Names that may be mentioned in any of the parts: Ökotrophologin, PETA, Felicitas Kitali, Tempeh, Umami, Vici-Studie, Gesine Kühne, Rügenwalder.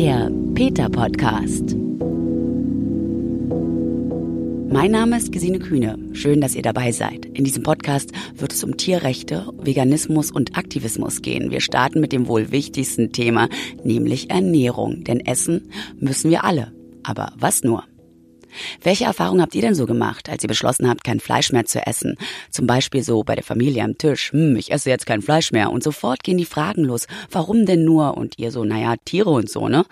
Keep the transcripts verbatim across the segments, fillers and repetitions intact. Der PETA-Podcast. Mein Name ist Gesine Kühne. Schön, dass ihr dabei seid. In diesem Podcast wird es um Tierrechte, Veganismus und Aktivismus gehen. Wir starten mit dem wohl wichtigsten Thema, nämlich Ernährung. Denn essen müssen wir alle. Aber was nur? Welche Erfahrungen habt ihr denn so gemacht, als ihr beschlossen habt, kein Fleisch mehr zu essen? Zum Beispiel so bei der Familie am Tisch. Hm, ich esse jetzt kein Fleisch mehr. Und sofort gehen die Fragen los. Warum denn nur? Und ihr so, naja, Tiere und so, ne?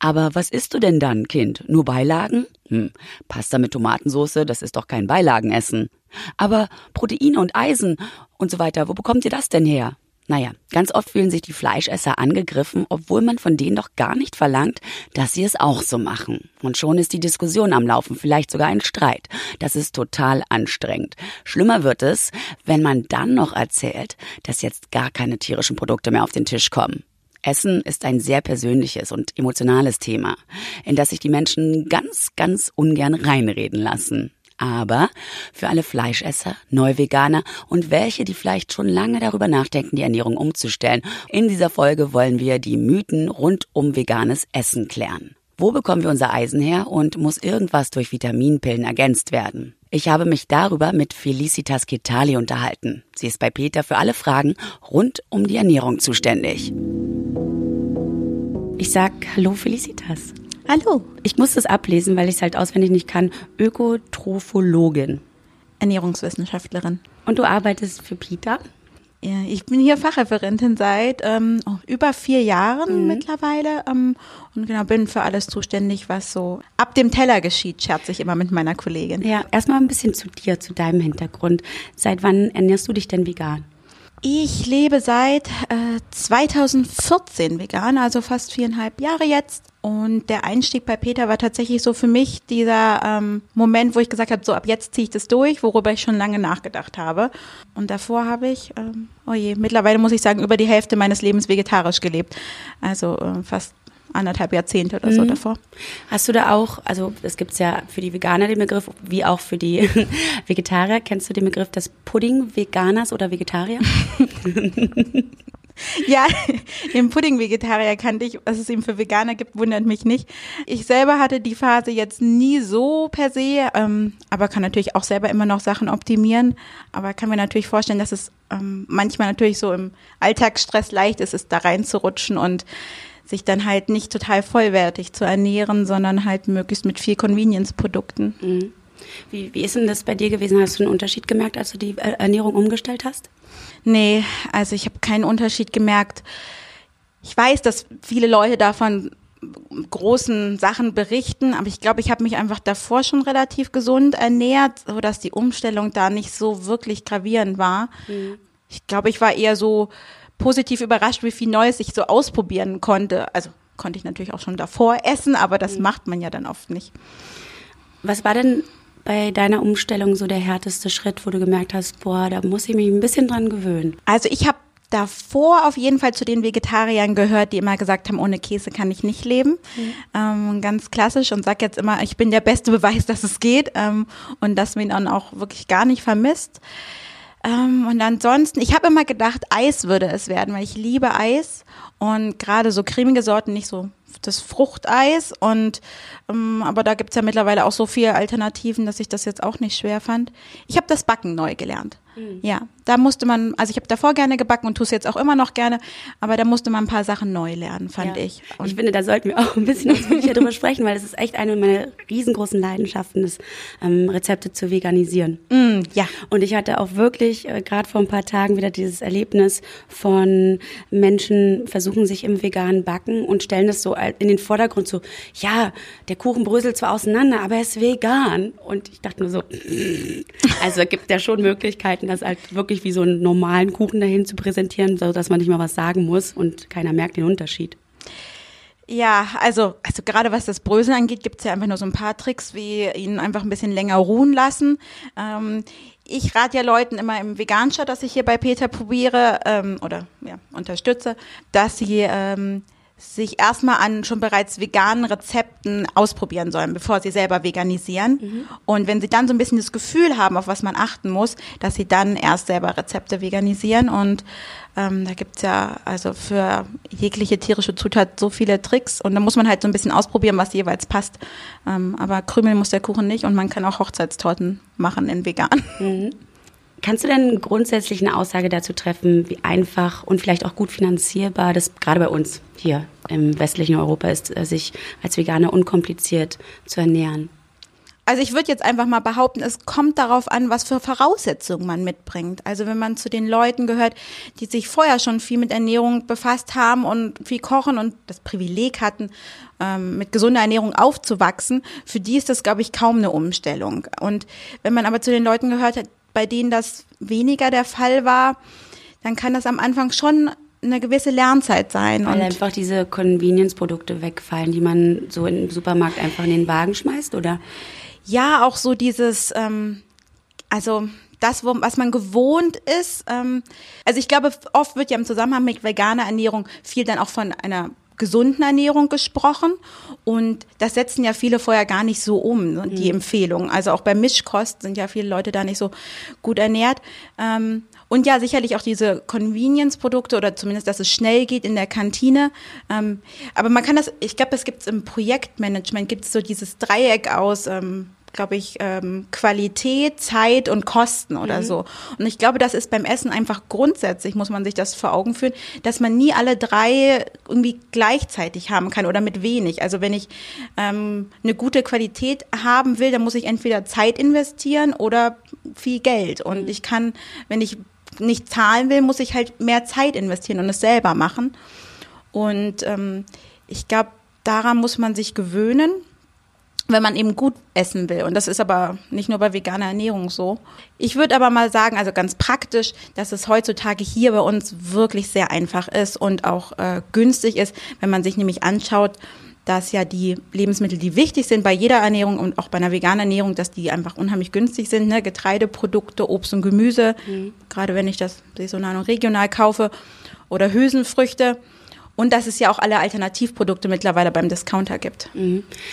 Aber was isst du denn dann, Kind? Nur Beilagen? Hm, Pasta mit Tomatensoße, das ist doch kein Beilagenessen. Aber Proteine und Eisen und so weiter, wo bekommt ihr das denn her? Naja, ganz oft fühlen sich die Fleischesser angegriffen, obwohl man von denen doch gar nicht verlangt, dass sie es auch so machen. Und schon ist die Diskussion am Laufen, vielleicht sogar ein Streit. Das ist total anstrengend. Schlimmer wird es, wenn man dann noch erzählt, dass jetzt gar keine tierischen Produkte mehr auf den Tisch kommen. Essen ist ein sehr persönliches und emotionales Thema, in das sich die Menschen ganz, ganz ungern reinreden lassen. Aber für alle Fleischesser, Neuveganer und welche, die vielleicht schon lange darüber nachdenken, die Ernährung umzustellen, in dieser Folge wollen wir die Mythen rund um veganes Essen klären. Wo bekommen wir unser Eisen her und muss irgendwas durch Vitaminpillen ergänzt werden? Ich habe mich darüber mit Felicitas Kitali unterhalten. Sie ist bei PETA für alle Fragen rund um die Ernährung zuständig. Ich sag hallo Felicitas. Hallo. Ich muss das ablesen, weil ich es halt auswendig nicht kann. Ökotrophologin. Ernährungswissenschaftlerin. Und du arbeitest für PETA? Ja, ich bin hier Fachreferentin seit ähm, über vier Jahren mhm. mittlerweile. Ähm, und genau, bin für alles zuständig, was so ab dem Teller geschieht, scherze ich immer mit meiner Kollegin. Ja, erstmal ein bisschen zu dir, zu deinem Hintergrund. Seit wann ernährst du dich denn vegan? Ich lebe seit äh, zweitausendvierzehn vegan, also fast viereinhalb Jahre jetzt. Und der Einstieg bei PETA war tatsächlich so für mich dieser ähm, Moment, wo ich gesagt habe, so ab jetzt ziehe ich das durch, worüber ich schon lange nachgedacht habe. Und davor habe ich, ähm, oh je, mittlerweile muss ich sagen, über die Hälfte meines Lebens vegetarisch gelebt. Also äh, fast anderthalb Jahrzehnte oder so mhm. davor. Hast du da auch, also es gibt ja für die Veganer den Begriff, wie auch für die Vegetarier, kennst du den Begriff des Pudding-Veganers oder Vegetarier? Ja, den Pudding-Vegetarier kannte ich, was es eben für Veganer gibt, wundert mich nicht. Ich selber hatte die Phase jetzt nie so per se, ähm, aber kann natürlich auch selber immer noch Sachen optimieren. Aber kann mir natürlich vorstellen, dass es ähm, manchmal natürlich so im Alltagsstress leicht ist, es da reinzurutschen und sich dann halt nicht total vollwertig zu ernähren, sondern halt möglichst mit viel Convenience-Produkten. Mhm. Wie, wie ist denn das bei dir gewesen? Hast du einen Unterschied gemerkt, als du die Ernährung umgestellt hast? Nee, also ich habe keinen Unterschied gemerkt. Ich weiß, dass viele Leute davon großen Sachen berichten, aber ich glaube, ich habe mich einfach davor schon relativ gesund ernährt, sodass die Umstellung da nicht so wirklich gravierend war. Mhm. Ich glaube, ich war eher so positiv überrascht, wie viel Neues ich so ausprobieren konnte. Also konnte ich natürlich auch schon davor essen, aber das mhm. macht man ja dann oft nicht. Was war denn bei deiner Umstellung so der härteste Schritt, wo du gemerkt hast, boah, da muss ich mich ein bisschen dran gewöhnen? Also ich habe davor auf jeden Fall zu den Vegetariern gehört, die immer gesagt haben, ohne Käse kann ich nicht leben. Mhm. Ähm, ganz klassisch und sag jetzt immer, ich bin der beste Beweis, dass es geht ähm, und dass man ihn dann auch wirklich gar nicht vermisst. Ähm, und ansonsten, ich habe immer gedacht, Eis würde es werden, weil ich liebe Eis und gerade so cremige Sorten, nicht so das Fruchteis und ähm, aber da gibt's ja mittlerweile auch so viele Alternativen, dass ich das jetzt auch nicht schwer fand. Ich habe das Backen neu gelernt. Mhm. Ja, da musste man, also ich habe davor gerne gebacken und tue es jetzt auch immer noch gerne, aber da musste man ein paar Sachen neu lernen, fand ja. ich. Und ich finde, da sollten wir auch ein bisschen ausführlicher drüber sprechen, weil das ist echt eine meiner riesengroßen Leidenschaften, das ähm, Rezepte zu veganisieren. Mhm, ja. Und ich hatte auch wirklich äh, gerade vor ein paar Tagen wieder dieses Erlebnis von Menschen versuchen sich im veganen Backen und stellen das so in den Vordergrund, so, ja, der Kuchen bröselt zwar auseinander, aber er ist vegan. Und ich dachte nur so, also es gibt ja schon Möglichkeiten, das halt wirklich wie so einen normalen Kuchen dahin zu präsentieren, sodass man nicht mal was sagen muss und keiner merkt den Unterschied. Ja, also, also gerade was das Bröseln angeht, gibt es ja einfach nur so ein paar Tricks, wie ihn einfach ein bisschen länger ruhen lassen. Ähm, ich rate ja Leuten immer im Vegan-Shop, dass ich hier bei PETA probiere ähm, oder ja, unterstütze, dass sie ähm, sich erstmal an schon bereits veganen Rezepten ausprobieren sollen, bevor sie selber veganisieren. Mhm. Und wenn sie dann so ein bisschen das Gefühl haben, auf was man achten muss, dass sie dann erst selber Rezepte veganisieren. Und ähm, da gibt's ja also für jegliche tierische Zutat so viele Tricks. Und da muss man halt so ein bisschen ausprobieren, was jeweils passt. Ähm, aber krümeln muss der Kuchen nicht. Und man kann auch Hochzeitstorten machen in vegan. Mhm. Kannst du denn grundsätzlich eine Aussage dazu treffen, wie einfach und vielleicht auch gut finanzierbar das gerade bei uns hier im westlichen Europa ist, sich als Veganer unkompliziert zu ernähren? Also ich würde jetzt einfach mal behaupten, es kommt darauf an, was für Voraussetzungen man mitbringt. Also wenn man zu den Leuten gehört, die sich vorher schon viel mit Ernährung befasst haben und viel kochen und das Privileg hatten, mit gesunder Ernährung aufzuwachsen, für die ist das, glaube ich, kaum eine Umstellung. Und wenn man aber zu den Leuten gehört hat, bei denen das weniger der Fall war, dann kann das am Anfang schon eine gewisse Lernzeit sein. Weil und einfach diese Convenience-Produkte wegfallen, die man so im Supermarkt einfach in den Wagen schmeißt, oder? Ja, auch so dieses, ähm, also das, was man gewohnt ist. Ähm, also ich glaube, oft wird ja im Zusammenhang mit veganer Ernährung viel dann auch von einer gesunden Ernährung gesprochen und das setzen ja viele vorher gar nicht so um, ne, die mhm. Empfehlungen. Also auch bei Mischkost sind ja viele Leute da nicht so gut ernährt. Ähm, und ja, sicherlich auch diese Convenience-Produkte oder zumindest, dass es schnell geht in der Kantine. Ähm, aber man kann das, ich glaube, es gibt es im Projektmanagement, gibt es so dieses Dreieck aus, ähm, glaube ich, ähm, Qualität, Zeit und Kosten oder mhm. so. Und ich glaube, das ist beim Essen einfach grundsätzlich, muss man sich das vor Augen führen, dass man nie alle drei irgendwie gleichzeitig haben kann oder mit wenig. Also wenn ich ähm, eine gute Qualität haben will, dann muss ich entweder Zeit investieren oder viel Geld. Und mhm. ich kann, wenn ich nicht zahlen will, muss ich halt mehr Zeit investieren und es selber machen. Und ähm, ich glaube, daran muss man sich gewöhnen, wenn man eben gut essen will. Und das ist aber nicht nur bei veganer Ernährung so. Ich würde aber mal sagen, also ganz praktisch, dass es heutzutage hier bei uns wirklich sehr einfach ist und auch äh, günstig ist, wenn man sich nämlich anschaut, dass ja die Lebensmittel, die wichtig sind bei jeder Ernährung und auch bei einer veganen Ernährung, dass die einfach unheimlich günstig sind, ne? Getreideprodukte, Obst und Gemüse, mhm. gerade wenn ich das saisonal und regional kaufe, oder Hülsenfrüchte. Und dass es ja auch alle Alternativprodukte mittlerweile beim Discounter gibt.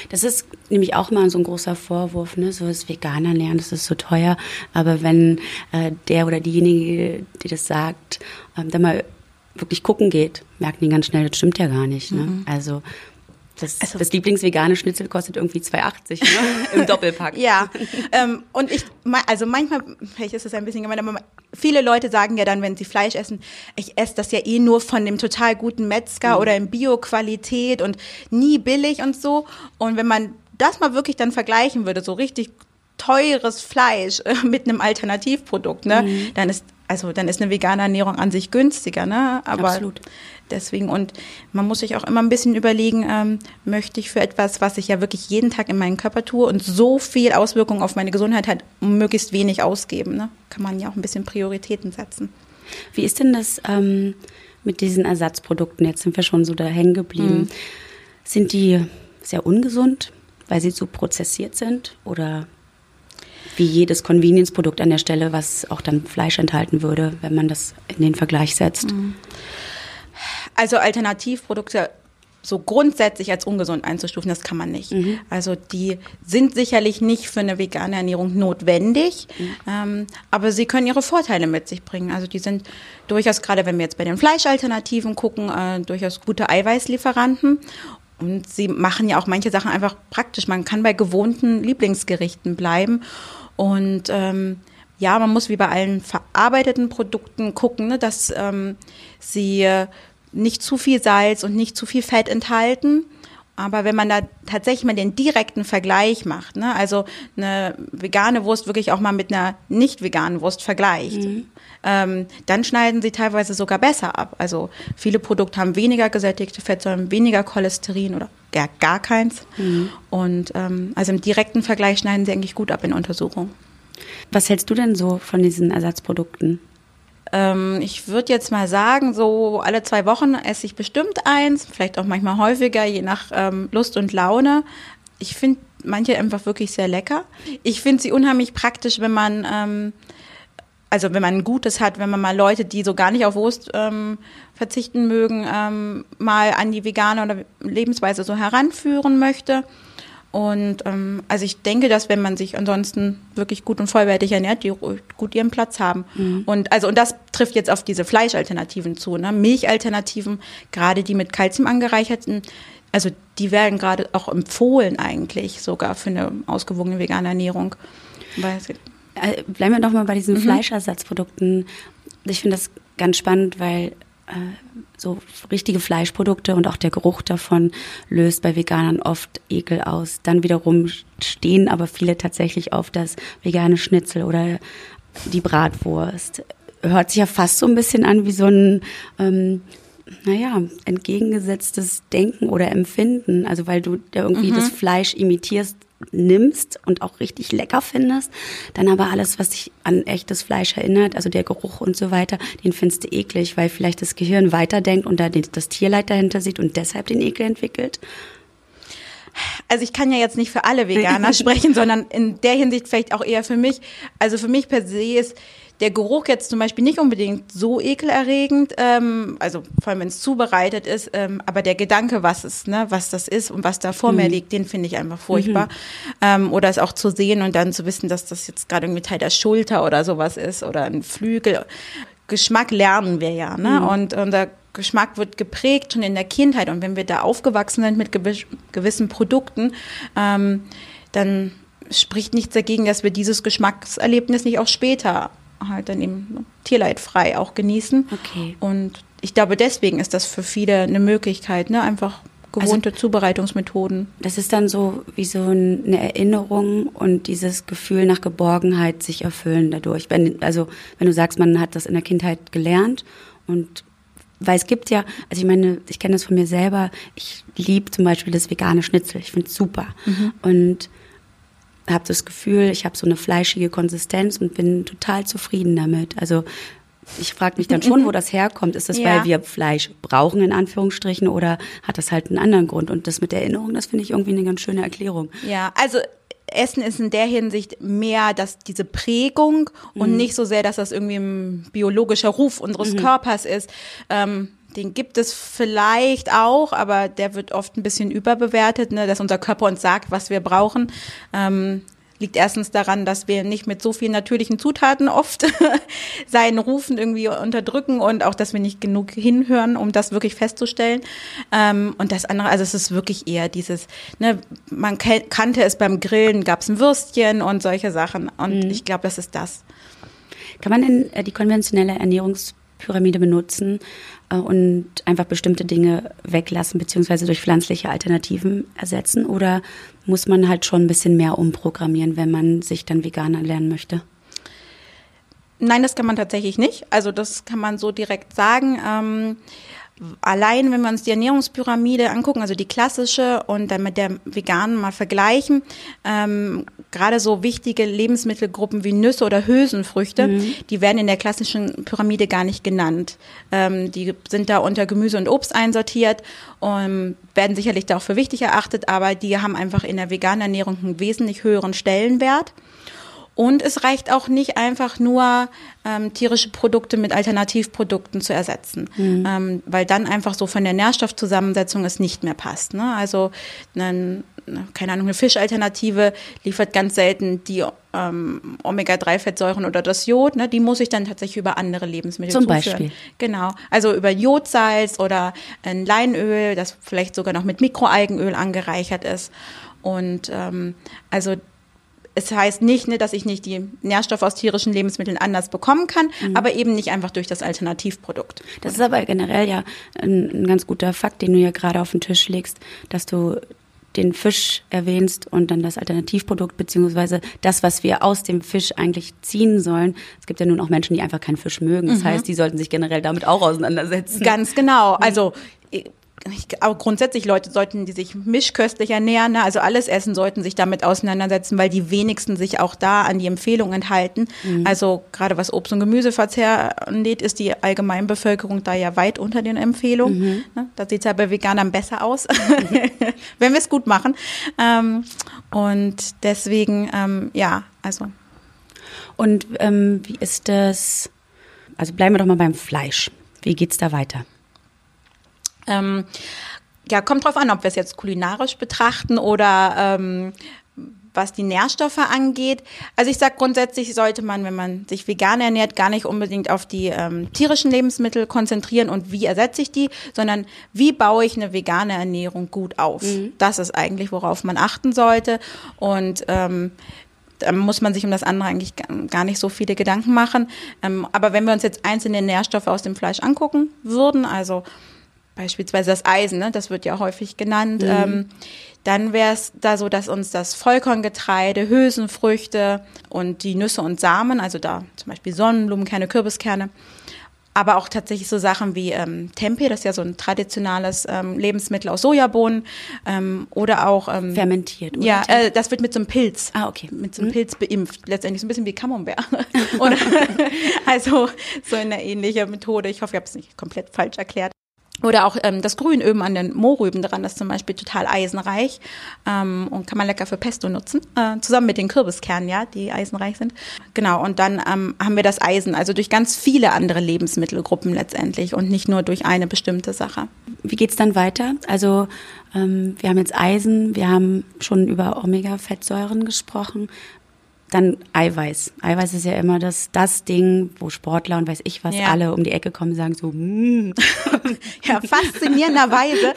Das ist nämlich auch mal so ein großer Vorwurf, ne? So das Veganer lernen, das ist so teuer. Aber wenn äh, der oder diejenige, die das sagt, äh, dann mal wirklich gucken geht, merken die ganz schnell, das stimmt ja gar nicht. Ne? Mhm. Also das, also, das Lieblingsvegane Schnitzel kostet irgendwie zwei Euro achtzig, ne? Im Doppelpack. Ja, ähm, und ich, also manchmal, vielleicht ist das ein bisschen gemein, aber viele Leute sagen ja dann, wenn sie Fleisch essen, ich esse das ja eh nur von dem total guten Metzger mhm. oder in Bio-Qualität und nie billig und so. Und wenn man das mal wirklich dann vergleichen würde, so richtig teures Fleisch mit einem Alternativprodukt, ne, mhm. dann ist also dann ist eine vegane Ernährung an sich günstiger, ne? Aber absolut. Deswegen, und man muss sich auch immer ein bisschen überlegen, ähm, möchte ich für etwas, was ich ja wirklich jeden Tag in meinen Körper tue und so viel Auswirkungen auf meine Gesundheit hat, möglichst wenig ausgeben, ne? Kann man ja auch ein bisschen Prioritäten setzen. Wie ist denn das ähm, mit diesen Ersatzprodukten? Jetzt sind wir schon so da hängen geblieben. Mhm. Sind die sehr ungesund, weil sie zu prozessiert sind, oder wie jedes Convenience-Produkt an der Stelle, was auch dann Fleisch enthalten würde, wenn man das in den Vergleich setzt? Also Alternativprodukte so grundsätzlich als ungesund einzustufen, das kann man nicht. Mhm. Also die sind sicherlich nicht für eine vegane Ernährung notwendig, mhm. ähm, aber sie können ihre Vorteile mit sich bringen. Also die sind durchaus, gerade wenn wir jetzt bei den Fleischalternativen gucken, äh, durchaus gute Eiweißlieferanten. Und sie machen ja auch manche Sachen einfach praktisch. Man kann bei gewohnten Lieblingsgerichten bleiben. Und ähm, ja, man muss wie bei allen verarbeiteten Produkten gucken, ne, dass ähm, sie äh, nicht zu viel Salz und nicht zu viel Fett enthalten. Aber wenn man da tatsächlich mal den direkten Vergleich macht, ne, also eine vegane Wurst wirklich auch mal mit einer nicht veganen Wurst vergleicht, mhm. ähm, dann schneiden sie teilweise sogar besser ab. Also viele Produkte haben weniger gesättigte Fettsäuren, weniger Cholesterin oder gar, gar keins. Mhm. Und ähm, also im direkten Vergleich schneiden sie eigentlich gut ab in Untersuchungen. Was hältst du denn so von diesen Ersatzprodukten? Ich würde jetzt mal sagen, so alle zwei Wochen esse ich bestimmt eins, vielleicht auch manchmal häufiger, je nach ähm, Lust und Laune. Ich finde manche einfach wirklich sehr lecker. Ich finde sie unheimlich praktisch, wenn man ähm, also wenn man ein Gutes hat, wenn man mal Leute, die so gar nicht auf Wurst ähm, verzichten mögen, ähm, mal an die vegane oder Lebensweise so heranführen möchte. Und ähm, also ich denke, dass wenn man sich ansonsten wirklich gut und vollwertig ernährt, die gut ihren Platz haben. Mhm. Und also und das trifft jetzt auf diese Fleischalternativen zu, ne? Milchalternativen, gerade die mit Kalzium angereicherten, also die werden gerade auch empfohlen eigentlich sogar für eine ausgewogene vegane Ernährung. Weil es äh, bleiben wir doch mal bei diesen mhm. Fleischersatzprodukten. Ich finde das ganz spannend, weil so richtige Fleischprodukte und auch der Geruch davon löst bei Veganern oft Ekel aus. Dann wiederum stehen aber viele tatsächlich auf das vegane Schnitzel oder die Bratwurst. Hört sich ja fast so ein bisschen an wie so ein, ähm, naja, entgegengesetztes Denken oder Empfinden. Also weil du ja irgendwie mhm. das Fleisch imitierst, nimmst und auch richtig lecker findest, dann aber alles, was dich an echtes Fleisch erinnert, also der Geruch und so weiter, den findest du eklig, weil vielleicht das Gehirn weiterdenkt und da das Tierleid dahinter sieht und deshalb den Ekel entwickelt. Also ich kann ja jetzt nicht für alle Veganer sprechen, sondern in der Hinsicht vielleicht auch eher für mich. Also für mich per se ist der Geruch jetzt zum Beispiel nicht unbedingt so ekelerregend, ähm, also vor allem wenn es zubereitet ist, ähm, aber der Gedanke, was es, ne, was das ist und was da vor mhm. mir liegt, den finde ich einfach furchtbar. Mhm. Ähm, oder es auch zu sehen und dann zu wissen, dass das jetzt gerade irgendwie Teil der Schulter oder sowas ist oder ein Flügel. Geschmack lernen wir ja, ne? Mhm. Und unser Geschmack wird geprägt schon in der Kindheit und wenn wir da aufgewachsen sind mit gewiss, gewissen Produkten, ähm, dann spricht nichts dagegen, dass wir dieses Geschmackserlebnis nicht auch später halt dann eben tierleidfrei auch genießen. Okay. Und ich glaube, deswegen ist das für viele eine Möglichkeit, ne? Einfach gewohnte also, Zubereitungsmethoden. Das ist dann so wie so eine Erinnerung und dieses Gefühl nach Geborgenheit sich erfüllen dadurch. Wenn, also wenn du sagst, man hat das in der Kindheit gelernt und weil es gibt ja, also ich meine, ich kenne das von mir selber, ich liebe zum Beispiel das vegane Schnitzel, ich finde es super. Mhm. Und habe das Gefühl, ich habe so eine fleischige Konsistenz und bin total zufrieden damit. Also ich frage mich dann schon, wo das herkommt. Ist das, ja. weil wir Fleisch brauchen, in Anführungsstrichen, oder hat das halt einen anderen Grund? Und das mit der Erinnerung, das finde ich irgendwie eine ganz schöne Erklärung. Ja, also Essen ist in der Hinsicht mehr, dass diese Prägung mhm. und nicht so sehr, dass das irgendwie ein biologischer Ruf unseres mhm. Körpers ist. Ähm, Den gibt es vielleicht auch, aber der wird oft ein bisschen überbewertet, ne, dass unser Körper uns sagt, was wir brauchen. Ähm, liegt erstens daran, dass wir nicht mit so vielen natürlichen Zutaten oft seinen Rufen irgendwie unterdrücken und auch, dass wir nicht genug hinhören, um das wirklich festzustellen. Ähm, und das andere, also es ist wirklich eher dieses, ne, man kannte es beim Grillen, gab es ein Würstchen und solche Sachen. Und mhm. ich glaube, das ist das. Kann man denn äh, die konventionelle Ernährungspyramide benutzen und einfach bestimmte Dinge weglassen beziehungsweise durch pflanzliche Alternativen ersetzen? Oder muss man halt schon ein bisschen mehr umprogrammieren, wenn man sich dann vegan lernen möchte? Nein, das kann man tatsächlich nicht. Also das kann man so direkt sagen. Ähm, allein, wenn wir uns die Ernährungspyramide angucken, also die klassische und dann mit der veganen mal vergleichen, ähm, gerade so wichtige Lebensmittelgruppen wie Nüsse oder Hülsenfrüchte, mhm. die werden in der klassischen Pyramide gar nicht genannt. Ähm, die sind da unter Gemüse und Obst einsortiert und werden sicherlich da auch für wichtig erachtet, aber die haben einfach in der veganen Ernährung einen wesentlich höheren Stellenwert. Und es reicht auch nicht einfach nur, ähm, tierische Produkte mit Alternativprodukten zu ersetzen, mhm. ähm, weil dann einfach so von der Nährstoffzusammensetzung es nicht mehr passt, ne? Also, ne, keine Ahnung, eine Fischalternative liefert ganz selten die ähm, Omega drei Fettsäuren oder das Jod, ne? Die muss ich dann tatsächlich über andere Lebensmittel zuführen. Zum Beispiel. Genau, also über Jodsalz oder ein Leinöl, das vielleicht sogar noch mit Mikroalgenöl angereichert ist. Und ähm, also es heißt nicht, ne, dass ich nicht die Nährstoffe aus tierischen Lebensmitteln anders bekommen kann, mhm. aber eben nicht einfach durch das Alternativprodukt. Das ist aber generell ja ein, ein ganz guter Fakt, den du ja gerade auf den Tisch legst, dass du den Fisch erwähnst und dann das Alternativprodukt beziehungsweise das, was wir aus dem Fisch eigentlich ziehen sollen. Es gibt ja nun auch Menschen, die einfach keinen Fisch mögen. Das mhm. heißt, die sollten sich generell damit auch auseinandersetzen. Ganz genau. Also Ich, aber grundsätzlich Leute sollten, die sich mischköstlich ernähren, ne? Also alles essen, sollten sich damit auseinandersetzen, weil die wenigsten sich auch da an die Empfehlungen halten. Mhm. Also gerade was Obst- und Gemüseverzehr angeht, ist die Allgemeinbevölkerung da ja weit unter den Empfehlungen. Mhm. Ne? Da sieht es ja bei Veganern besser aus, mhm. wenn wir es gut machen. Ähm, und deswegen, ähm, ja, also Und ähm, wie ist das, also bleiben wir doch mal beim Fleisch. Wie geht's da weiter? Ähm, ja, kommt drauf an, ob wir es jetzt kulinarisch betrachten oder ähm, was die Nährstoffe angeht. Also ich sage, grundsätzlich sollte man, wenn man sich vegan ernährt, gar nicht unbedingt auf die ähm, tierischen Lebensmittel konzentrieren und wie ersetze ich die, sondern wie baue ich eine vegane Ernährung gut auf. Mhm. Das ist eigentlich, worauf man achten sollte. Und ähm, da muss man sich um das andere eigentlich gar nicht so viele Gedanken machen. Ähm, aber wenn wir uns jetzt einzelne Nährstoffe aus dem Fleisch angucken würden, also beispielsweise das Eisen, ne, das wird ja häufig genannt, mhm. ähm, dann wäre es da so, dass uns das Vollkorngetreide, Hülsenfrüchte und die Nüsse und Samen, also da zum Beispiel Sonnenblumenkerne, Kürbiskerne, aber auch tatsächlich so Sachen wie ähm, Tempeh, das ist ja so ein traditionelles ähm, Lebensmittel aus Sojabohnen ähm, oder auch ähm, fermentiert. Oder ja, äh, das wird mit so einem Pilz, ah, okay. mit so einem mhm. Pilz beimpft, letztendlich so ein bisschen wie Camembert. oder, also so eine ähnliche Methode. Ich hoffe, ich habe es nicht komplett falsch erklärt. Oder auch ähm, das Grünöl an den Mohrrüben dran, das ist zum Beispiel total eisenreich ähm, und kann man lecker für Pesto nutzen, äh, zusammen mit den Kürbiskernen, ja, die eisenreich sind. Genau, und dann ähm, haben wir das Eisen, also durch ganz viele andere Lebensmittelgruppen letztendlich und nicht nur durch eine bestimmte Sache. Wie geht's dann weiter? Also ähm, wir haben jetzt Eisen, wir haben schon über Omega-Fettsäuren gesprochen. Dann Eiweiß. Eiweiß ist ja immer das, das Ding, wo Sportler und weiß ich was ja. alle um die Ecke kommen und sagen so, mm. Ja, faszinierenderweise,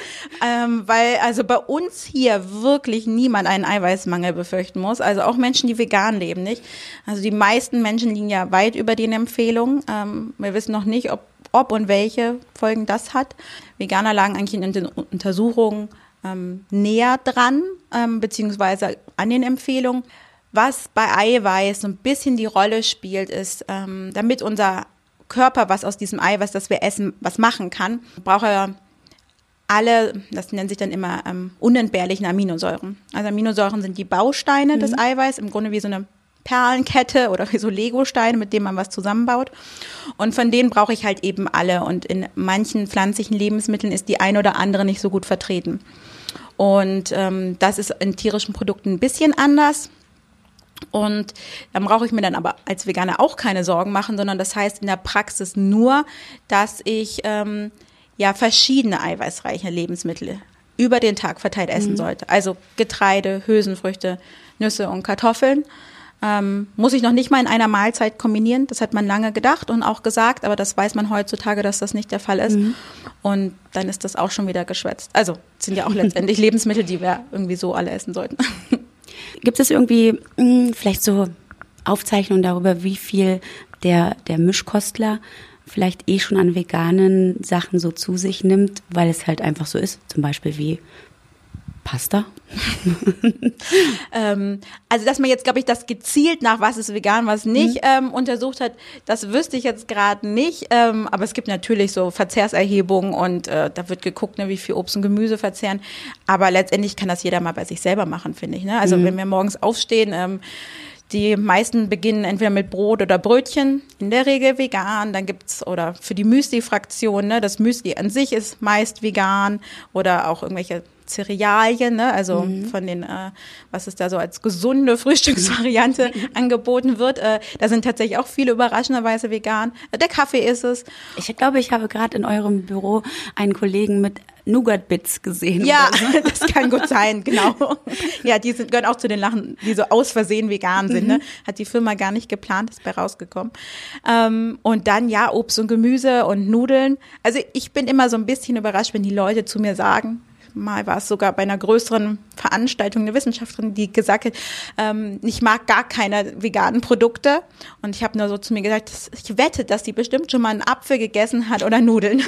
ähm, weil also bei uns hier wirklich niemand einen Eiweißmangel befürchten muss. Also auch Menschen, die vegan leben, nicht? Also die meisten Menschen liegen ja weit über den Empfehlungen. Ähm, wir wissen noch nicht, ob, ob und welche Folgen das hat. Veganer lagen eigentlich in den Untersuchungen ähm, näher dran, ähm, beziehungsweise an den Empfehlungen. Was bei Eiweiß so ein bisschen die Rolle spielt, ist, ähm, damit unser Körper was aus diesem Eiweiß, das wir essen, was machen kann, braucht er alle, das nennen sich dann immer ähm, unentbehrlichen Aminosäuren. Also Aminosäuren sind die Bausteine mhm. des Eiweiß, im Grunde wie so eine Perlenkette oder wie so Legosteine, mit denen man was zusammenbaut. Und von denen brauche ich halt eben alle. Und in manchen pflanzlichen Lebensmitteln ist die eine oder andere nicht so gut vertreten. Und ähm, das ist in tierischen Produkten ein bisschen anders. Und dann brauche ich mir dann aber als Veganer auch keine Sorgen machen, sondern das heißt in der Praxis nur, dass ich ähm, ja verschiedene eiweißreiche Lebensmittel über den Tag verteilt essen mhm. sollte. Also Getreide, Hülsenfrüchte, Nüsse und Kartoffeln. Ähm, muss ich noch nicht mal in einer Mahlzeit kombinieren. Das hat man lange gedacht und auch gesagt, aber das weiß man heutzutage, dass das nicht der Fall ist. Mhm. Und dann ist das auch schon wieder geschwätzt. Also sind ja auch letztendlich Lebensmittel, die wir irgendwie so alle essen sollten. Gibt es irgendwie mh, vielleicht so Aufzeichnungen darüber, wie viel der, der Mischkostler vielleicht eh schon an veganen Sachen so zu sich nimmt, weil es halt einfach so ist, zum Beispiel wie Pasta? ähm, also dass man jetzt, glaube ich, das gezielt nach was ist vegan, was nicht mhm. ähm, untersucht hat, das wüsste ich jetzt gerade nicht. Ähm, aber es gibt natürlich so Verzehrserhebungen und äh, da wird geguckt, ne, wie viel Obst und Gemüse verzehren. Aber letztendlich kann das jeder mal bei sich selber machen, finde ich. Ne? Also mhm. wenn wir morgens aufstehen, ähm, die meisten beginnen entweder mit Brot oder Brötchen, in der Regel vegan. Dann gibt's, oder für die Müsli-Fraktion, ne, das Müsli an sich ist meist vegan oder auch irgendwelche Cerealien, ne? Also mhm. von den, äh, was es da so als gesunde Frühstücksvariante mhm. angeboten wird. Äh, da sind tatsächlich auch viele überraschenderweise vegan. Der Kaffee ist es. Ich glaube, ich habe gerade in eurem Büro einen Kollegen mit Nougat-Bits gesehen. Ja, so. Das kann gut sein, genau. Ja, die sind, gehören auch zu den Lachen, die so aus Versehen vegan sind. Mhm. Ne? Hat die Firma gar nicht geplant, ist bei rausgekommen. Ähm, und dann, ja, Obst und Gemüse und Nudeln. Also ich bin immer so ein bisschen überrascht, wenn die Leute zu mir sagen, mal war es sogar bei einer größeren Veranstaltung eine Wissenschaftlerin, die gesagt hat, ähm, ich mag gar keine veganen Produkte. Und ich habe nur so zu mir gesagt, ich wette, dass sie bestimmt schon mal einen Apfel gegessen hat oder Nudeln.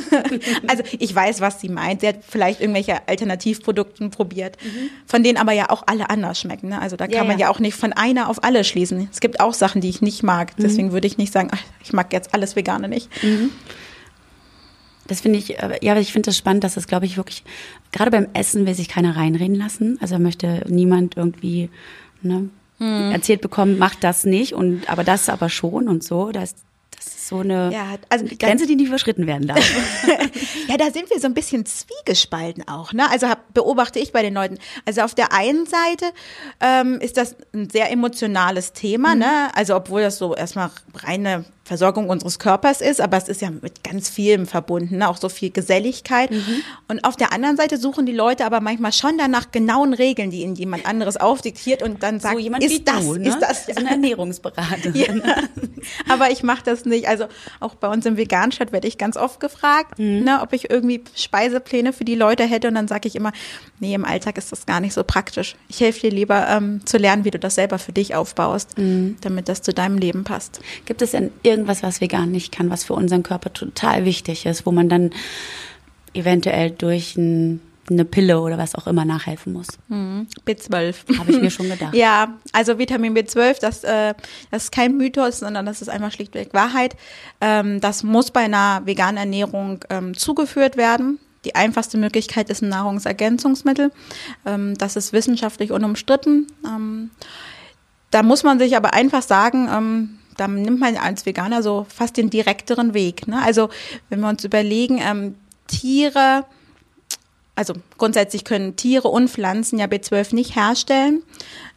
Also ich weiß, was sie meint. Sie hat vielleicht irgendwelche Alternativprodukte probiert, mhm. von denen aber ja auch alle anders schmecken. Ne? Also da kann ja, man ja. ja auch nicht von einer auf alle schließen. Es gibt auch Sachen, die ich nicht mag. Deswegen mhm. würde ich nicht sagen, ach, ich mag jetzt alles Vegane nicht. Mhm. Das finde ich, ja, ich finde das spannend, dass das, glaube ich, wirklich, gerade beim Essen will sich keiner reinreden lassen. Also möchte niemand irgendwie, ne, hm. erzählt bekommen, macht das nicht und, aber das aber schon und so. Das, das ist ist so eine ja, also Grenze, die nicht überschritten werden darf. Ja, da sind wir so ein bisschen zwiegespalten auch, ne? Also hab, beobachte ich bei den Leuten. Also auf der einen Seite ähm, ist das ein sehr emotionales Thema, mhm. ne? Also obwohl das so erstmal reine Versorgung unseres Körpers ist, aber es ist ja mit ganz vielem verbunden, ne? Auch so viel Geselligkeit. Mhm. Und auf der anderen Seite suchen die Leute aber manchmal schon danach genauen Regeln, die ihnen jemand anderes aufdiktiert und dann sagt, so jemand ist, wie das, du, ne? ist das, ist das eine Ernährungsberaterin. Ja. Aber ich mache das nicht. Also auch bei uns im Vegan-Chat werde ich ganz oft gefragt, mhm. ne, ob ich irgendwie Speisepläne für die Leute hätte und dann sage ich immer, nee, im Alltag ist das gar nicht so praktisch. Ich helfe dir lieber ähm, zu lernen, wie du das selber für dich aufbaust, mhm. damit das zu deinem Leben passt. Gibt es denn irgendwas, was vegan nicht kann, was für unseren Körper total wichtig ist, wo man dann eventuell durch ein, eine Pille oder was auch immer nachhelfen muss? Mhm. B zwölf. Habe ich mir schon gedacht. Ja, also Vitamin B zwölf, das, äh, das ist kein Mythos, sondern das ist einfach schlichtweg Wahrheit. Ähm, das muss bei einer veganen Ernährung ähm, zugeführt werden. Die einfachste Möglichkeit ist ein Nahrungsergänzungsmittel. Ähm, das ist wissenschaftlich unumstritten. Ähm, da muss man sich aber einfach sagen, ähm, da nimmt man als Veganer so fast den direkteren Weg. Ne? Also wenn wir uns überlegen, ähm, Tiere, also grundsätzlich können Tiere und Pflanzen ja B zwölf nicht herstellen.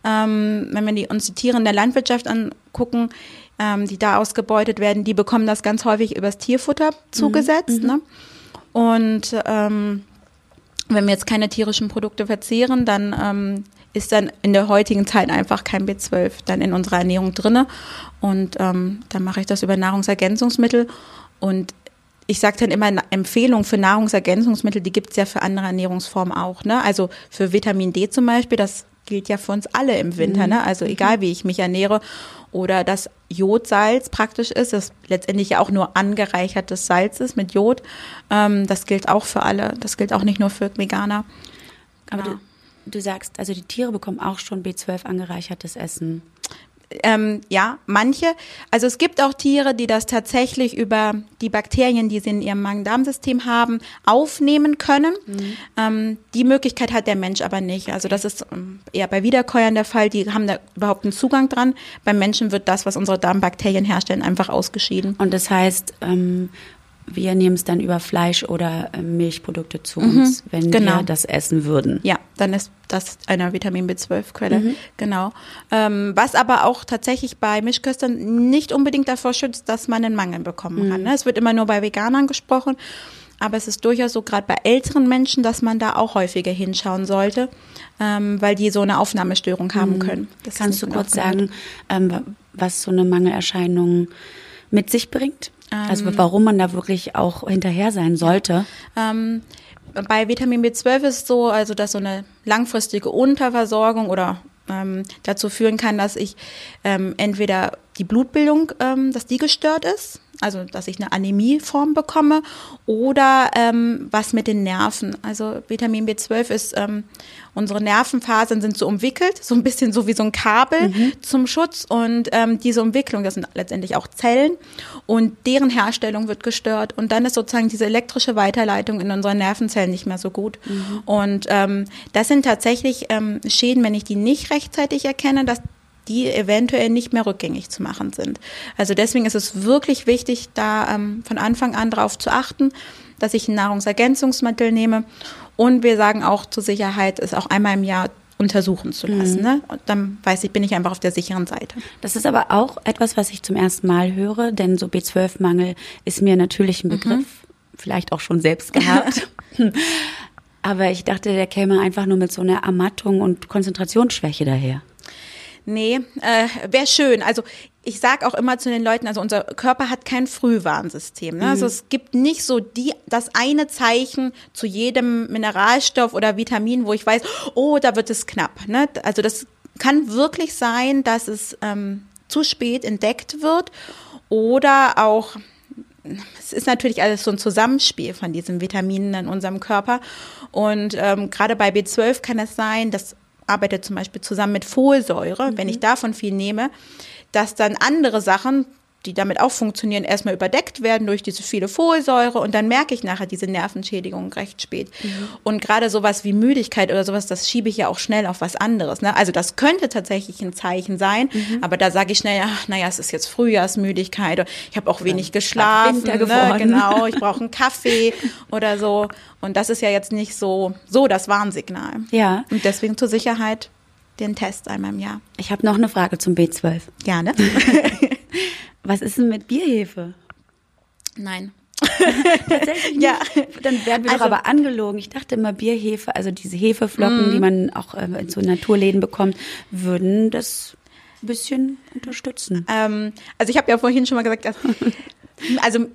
Ähm, wenn wir die, uns die Tiere in der Landwirtschaft angucken, ähm, die da ausgebeutet werden, die bekommen das ganz häufig übers Tierfutter zugesetzt. Mhm. Ne? Und ähm, wenn wir jetzt keine tierischen Produkte verzehren, dann ähm, ist dann in der heutigen Zeit einfach kein B zwölf dann in unserer Ernährung drin. Und ähm, dann mache ich das über Nahrungsergänzungsmittel. Und ich sage dann immer, Empfehlungen für Nahrungsergänzungsmittel, die gibt es ja für andere Ernährungsformen auch. Ne? Also für Vitamin D zum Beispiel, das gilt ja für uns alle im Winter. Mhm. Ne? Also egal, wie ich mich ernähre. Oder dass Jodsalz praktisch ist, das letztendlich ja auch nur angereichertes Salz ist mit Jod. Ähm, das gilt auch für alle. Das gilt auch nicht nur für Veganer. Aber genau. du, du sagst, also die Tiere bekommen auch schon B zwölf angereichertes Essen. Ähm, ja, manche. Also es gibt auch Tiere, die das tatsächlich über die Bakterien, die sie in ihrem Magen-Darm-System haben, aufnehmen können. Mhm. Ähm, die Möglichkeit hat der Mensch aber nicht. Also das ist eher bei Wiederkäuern der Fall. Die haben da überhaupt einen Zugang dran. Beim Menschen wird das, was unsere Darmbakterien herstellen, einfach ausgeschieden. Und das heißt, ähm, wir nehmen es dann über Fleisch oder Milchprodukte zu mhm. uns, wenn genau. wir das essen würden. Ja, dann ist das eine Vitamin B zwölf Quelle, mhm. genau. Ähm, was aber auch tatsächlich bei Mischköstern nicht unbedingt davor schützt, dass man einen Mangel bekommen mhm. kann. Ne? Es wird immer nur bei Veganern gesprochen, aber es ist durchaus so, gerade bei älteren Menschen, dass man da auch häufiger hinschauen sollte, ähm, weil die so eine Aufnahmestörung haben mhm. können. Das Kannst du kurz sagen, ähm, was so eine Mangelerscheinung mit sich bringt? Also warum man da wirklich auch hinterher sein sollte? Ähm, bei Vitamin B zwölf ist es so, also dass so eine langfristige Unterversorgung oder ähm, dazu führen kann, dass ich ähm, entweder die Blutbildung, ähm, dass die gestört ist, also dass ich eine Anämieform bekomme oder ähm, was mit den Nerven. Also Vitamin B zwölf ist, ähm, unsere Nervenfasern sind so umwickelt, so ein bisschen so wie so ein Kabel mhm. zum Schutz und ähm, diese Umwicklung, das sind letztendlich auch Zellen und deren Herstellung wird gestört und dann ist sozusagen diese elektrische Weiterleitung in unseren Nervenzellen nicht mehr so gut. Mhm. Und ähm, das sind tatsächlich ähm, Schäden, wenn ich die nicht rechtzeitig erkenne, dass die eventuell nicht mehr rückgängig zu machen sind. Also deswegen ist es wirklich wichtig, da ähm, von Anfang an drauf zu achten, dass ich ein Nahrungsergänzungsmittel nehme. Und wir sagen auch zur Sicherheit, es auch einmal im Jahr untersuchen zu lassen. Mhm. Ne? Und dann weiß ich, bin ich einfach auf der sicheren Seite. Das ist aber auch etwas, was ich zum ersten Mal höre, denn so B zwölf Mangel ist mir natürlich ein Begriff, mhm. vielleicht auch schon selbst gehabt. Aber ich dachte, der käme einfach nur mit so einer Ermattung und Konzentrationsschwäche daher. Nee, äh, wäre schön. Also ich sage auch immer zu den Leuten, also unser Körper hat kein Frühwarnsystem. Ne? Mhm. Also es gibt nicht so die das eine Zeichen zu jedem Mineralstoff oder Vitamin, wo ich weiß, oh, da wird es knapp. Ne? Also das kann wirklich sein, dass es ähm, zu spät entdeckt wird oder auch, es ist natürlich alles so ein Zusammenspiel von diesen Vitaminen in unserem Körper. Und ähm, gerade bei B zwölf kann es sein, dass arbeitet zum Beispiel zusammen mit Folsäure, mhm. wenn ich davon viel nehme, dass dann andere Sachen, die damit auch funktionieren, erstmal überdeckt werden durch diese viele Folsäure und dann merke ich nachher diese Nervenschädigung recht spät. Mhm. Und gerade sowas wie Müdigkeit oder sowas, das schiebe ich ja auch schnell auf was anderes. Ne? Also das könnte tatsächlich ein Zeichen sein, mhm. aber da sage ich schnell, ach, naja, es ist jetzt Frühjahrsmüdigkeit, ich habe auch wenig ja, geschlafen, ne? Genau, ich brauche einen Kaffee oder so. Und das ist ja jetzt nicht so, so das Warnsignal. Ja. Und deswegen zur Sicherheit den Test einmal im Jahr. Ich habe noch eine Frage zum B zwölf. Gerne. Was ist denn mit Bierhefe? Nein. Tatsächlich ja. Dann werden wir also, doch aber angelogen. Ich dachte immer, Bierhefe, also diese Hefeflocken, mm. die man auch in so Naturläden bekommt, würden das ein bisschen unterstützen. Ähm, also ich habe ja vorhin schon mal gesagt, dass, also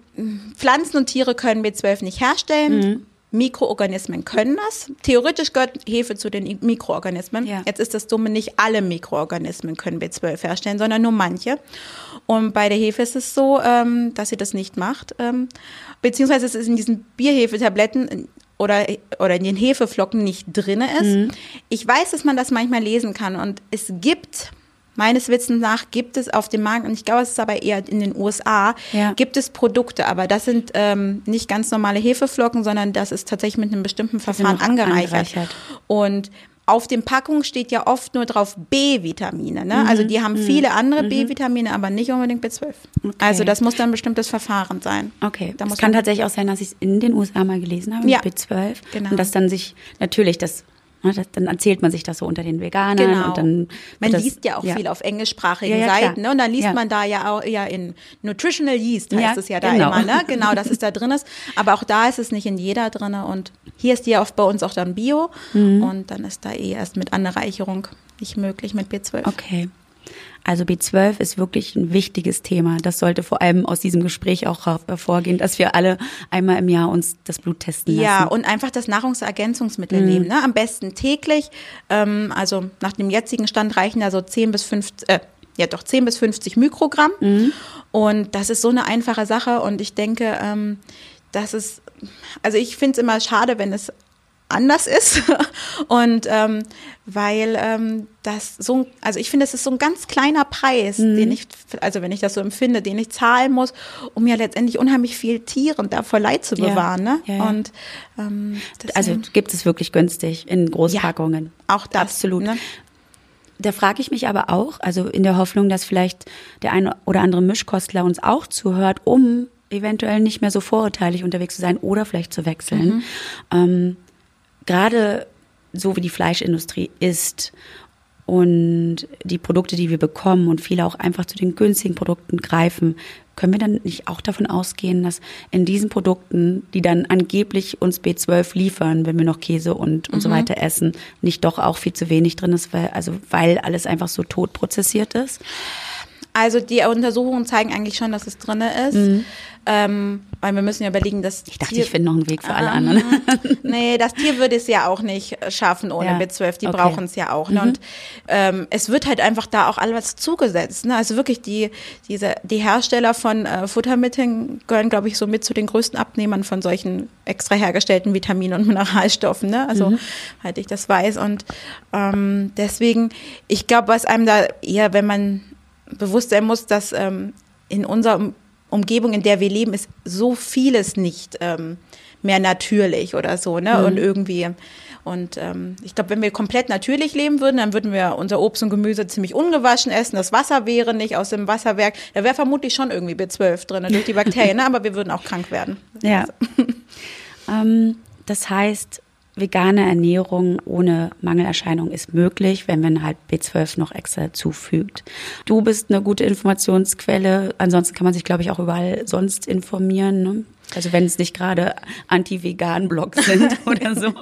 Pflanzen und Tiere können B zwölf nicht herstellen. Mm. Mikroorganismen können das. Theoretisch gehört Hefe zu den Mikroorganismen. Ja. Jetzt ist das Dumme, nicht alle Mikroorganismen können B zwölf herstellen, sondern nur manche. Und bei der Hefe ist es so, dass sie das nicht macht. Beziehungsweise es ist in diesen Bierhefetabletten oder, oder in den Hefeflocken nicht drin ist. Mhm. Ich weiß, dass man das manchmal lesen kann. Und es gibt... Meines Wissens nach gibt es auf dem Markt, und ich glaube, es ist aber eher in den U S A, ja. gibt es Produkte, aber das sind ähm, nicht ganz normale Hefeflocken, sondern das ist tatsächlich mit einem bestimmten Verfahren angereichert. angereichert. Und auf den Packungen steht ja oft nur drauf B-Vitamine. Ne? Mhm. Also die haben viele andere mhm. B-Vitamine, aber nicht unbedingt B zwölf. Okay. Also das muss dann ein bestimmtes Verfahren sein. Okay, da muss es kann tatsächlich auch sein, dass ich es in den U S A mal gelesen habe, ja. B zwölf. Genau. Und dass dann sich natürlich das... Das, dann erzählt man sich das so unter den Veganern. Genau. Und dann man das, liest ja auch ja. viel auf englischsprachigen ja, ja, Seiten. Ne? Und dann liest ja. man da ja auch ja in Nutritional Yeast, heißt ja, es ja da genau. immer. Ne? Genau, dass es da drin ist. Aber auch da ist es nicht in jeder drin. Und hier ist die ja oft bei uns auch dann Bio. Mhm. Und dann ist da eh erst mit Anreicherung nicht möglich mit B zwölf. Okay. Also B zwölf ist wirklich ein wichtiges Thema. Das sollte vor allem aus diesem Gespräch auch hervorgehen, dass wir alle einmal im Jahr uns das Blut testen lassen. Ja, und einfach das Nahrungsergänzungsmittel mhm. nehmen. Ne? Am besten täglich. Ähm, also nach dem jetzigen Stand reichen da so zehn bis fünfzig, äh, ja doch zehn bis fünfzig Mikrogramm. Mhm. Und das ist so eine einfache Sache. Und ich denke, ähm, das ist, also ich finde es immer schade, wenn es anders ist und ähm, weil ähm, das so, also ich finde, es ist so ein ganz kleiner Preis, mhm. den ich, also wenn ich das so empfinde, den ich zahlen muss, um ja letztendlich unheimlich viel Tieren da vor Leid zu bewahren. Ja. Ne? Ja, ja. Und ähm, also gibt es wirklich günstig in Großpackungen. Ja, auch das. Absolut. Ne? Da frage ich mich aber auch, also in der Hoffnung, dass vielleicht der ein oder andere Mischkostler uns auch zuhört, um eventuell nicht mehr so vorurteilig unterwegs zu sein oder vielleicht zu wechseln. Mhm. Ähm, Gerade so wie die Fleischindustrie ist und die Produkte, die wir bekommen und viele auch einfach zu den günstigen Produkten greifen, können wir dann nicht auch davon ausgehen, dass in diesen Produkten, die dann angeblich uns B zwölf liefern, wenn wir noch Käse und, und mhm. so weiter essen, nicht doch auch viel zu wenig drin ist, weil, also weil alles einfach so tot prozessiert ist? Also die Untersuchungen zeigen eigentlich schon, dass es drin ist. Mhm. Ähm, weil wir müssen ja überlegen, dass... Ich dachte, Tier, ich finde noch einen Weg für alle ähm, anderen. Nee, das Tier würde es ja auch nicht schaffen ohne ja. B zwölf. Die okay. brauchen es ja auch. Ne? Mhm. Und ähm, es wird halt einfach da auch alles zugesetzt. Ne? Also wirklich, die, diese, die Hersteller von äh, Futtermitteln gehören, glaube ich, so mit zu den größten Abnehmern von solchen extra hergestellten Vitaminen und Mineralstoffen. Ne? Also, mhm. halt ich das weiß. Und ähm, deswegen, ich glaube, was einem da eher, wenn man... bewusst sein muss, dass ähm, in unserer Umgebung, in der wir leben, ist so vieles nicht ähm, mehr natürlich oder so, ne? Mhm. Und irgendwie, und ähm, ich glaube, wenn wir komplett natürlich leben würden, dann würden wir unser Obst und Gemüse ziemlich ungewaschen essen, das Wasser wäre nicht aus dem Wasserwerk, da wäre vermutlich schon irgendwie B zwölf drin, durch die Bakterien, ne? Aber wir würden auch krank werden. Ja. ähm, das heißt, vegane Ernährung ohne Mangelerscheinung ist möglich, wenn man halt B zwölf noch extra zufügt. Du bist eine gute Informationsquelle. Ansonsten kann man sich, glaube ich, auch überall sonst informieren. Ne? Also wenn es nicht gerade Anti-Vegan-Blogs sind oder so,